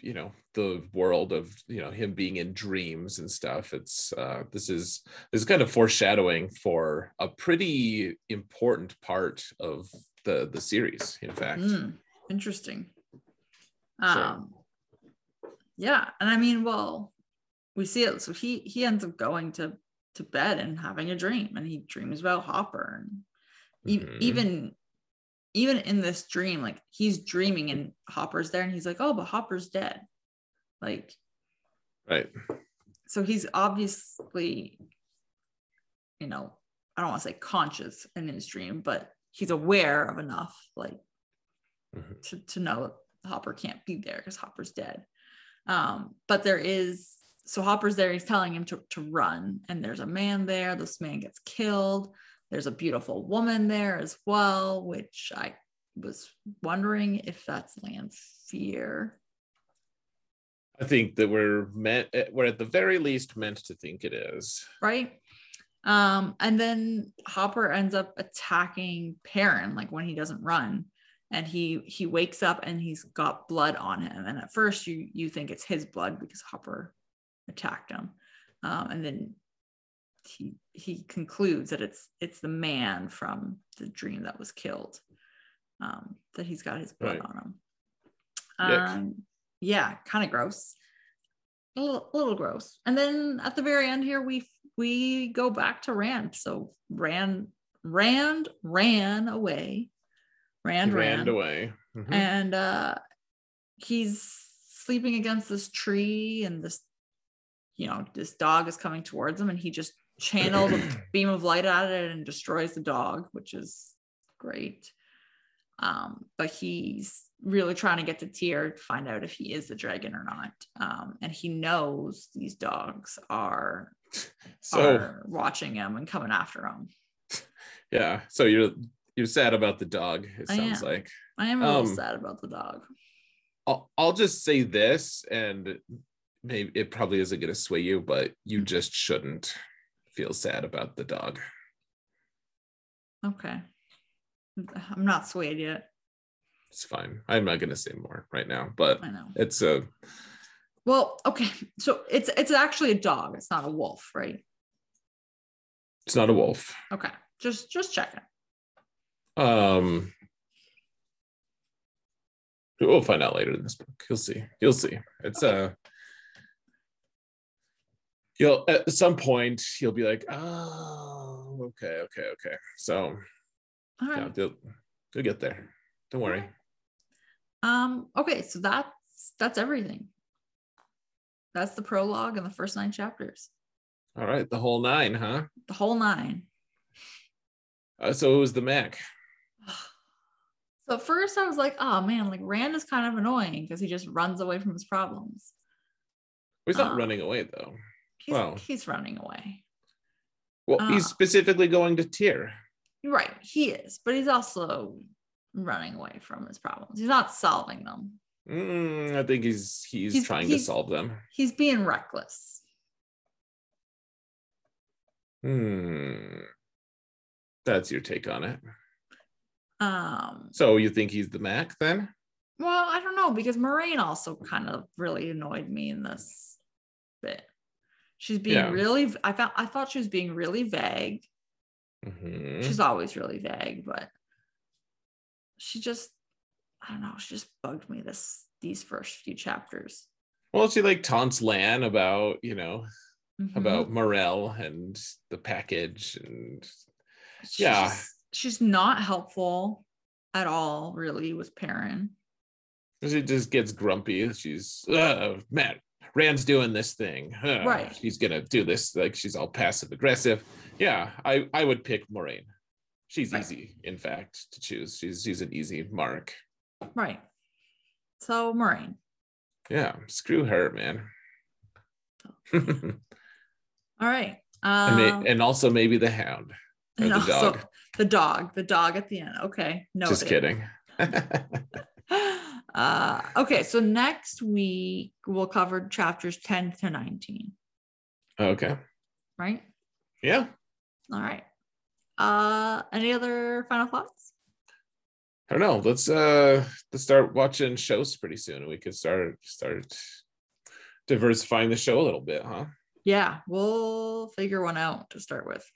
you know the world of you know him being in dreams and stuff, it's uh this is this is kind of foreshadowing for a pretty important part of the the series, in fact. Mm, interesting. Um so. Yeah, and I mean, well, we see it. So he he ends up going to to bed and having a dream, and he dreams about Hopper. And mm-hmm. even even in this dream, like, he's dreaming and Hopper's there, and he's like, oh, but Hopper's dead. Like, right. So he's obviously, you know, I don't want to say conscious in his dream, but he's aware of enough, like, mm-hmm. to, to know Hopper can't be there because Hopper's dead. Um, but there is, so Hopper's there, he's telling him to, to run, and there's a man there, this man gets killed. There's a beautiful woman there as well, which I was wondering if that's Lanfear. I think that we're meant, we're at the very least meant to think it is. Right. Um, and then Hopper ends up attacking Perrin, like, when he doesn't run, and he he wakes up and he's got blood on him. And at first you you think it's his blood because Hopper attacked him. Um, and then he he concludes that it's it's the man from the dream that was killed, um, that he's got his blood right. on him. Um, yeah, kind of gross. A little, a little gross. And then at the very end here, we we go back to Rand. So Rand Rand ran away. Rand ran, ran away. Mm-hmm. And uh, he's sleeping against this tree, and this, you know, this dog is coming towards him, and he just channels a beam of light at it and destroys the dog, which is great. Um, but he's really trying to get to Tyr to find out if he is the dragon or not. Um, and he knows these dogs are, so, are watching him and coming after him. Yeah. So you're you're sad about the dog, it sounds I like. I am a little um, sad about the dog. I'll, I'll just say this, and maybe it probably isn't going to sway you, but you just shouldn't feel sad about the dog. Okay. I'm not swayed yet. It's fine. I'm not going to say more right now, but I know. It's a well, okay. So it's it's actually a dog. It's not a wolf, right? It's not a wolf. Okay, just just checking. Um, we'll find out later in this book. You'll see. You'll see. It's okay. a. You'll at some point you'll be like, oh, okay, okay, okay. So, all right, yeah, they'll, they'll get there. Don't worry. Um, okay, so that's that's everything. That's the prologue and the first nine chapters. All right, the whole nine, huh? The whole nine. Uh, so it was the Mac. So at first I was like, oh man, like Rand is kind of annoying because he just runs away from his problems. He's not um, running away though. He's, wow. he's running away. Well, uh, he's specifically going to Tyr. Right, he is, but he's also running away from his problems. He's not solving them. Mm, I think he's he's, he's trying he's, to solve them. He's being reckless. Hmm. That's your take on it. Um. So you think he's the Mac then? Well, I don't know, because Moraine also kind of really annoyed me in this bit. She's being yeah. really. I thought I thought she was being really vague. Mm-hmm. She's always really vague, but she just, I don't know, she just bugged me this these first few chapters. Well, she like taunts Lan about, you know, mm-hmm. about Morel and the package, and she's yeah. Just, she's not helpful at all, really, with Perrin. She just gets grumpy. She's, oh, Matt, Rand's doing this thing. Oh, right. He's going to do this. Like, she's all passive aggressive. Yeah, I, I would pick Moraine. She's right. easy, in fact, to choose. She's she's an easy mark. Right. So Moraine. Yeah, screw her, man. All right. Um, and, may, and also maybe the hound. Or the dog. The dog. The dog at the end. Okay. No. Just kidding. uh, okay, so next week we'll cover chapters ten to nineteen. Okay. Right? Yeah. All right. Uh, any other final thoughts? I don't know. Let's uh let's start watching shows pretty soon. We could start start diversifying the show a little bit, huh? Yeah, we'll figure one out to start with.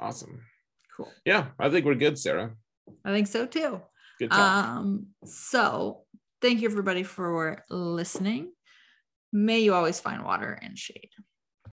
Awesome. Cool. Yeah, I think we're good, Sarah. I think so too. Good talk. Um, so thank you everybody for listening. May you always find water and shade.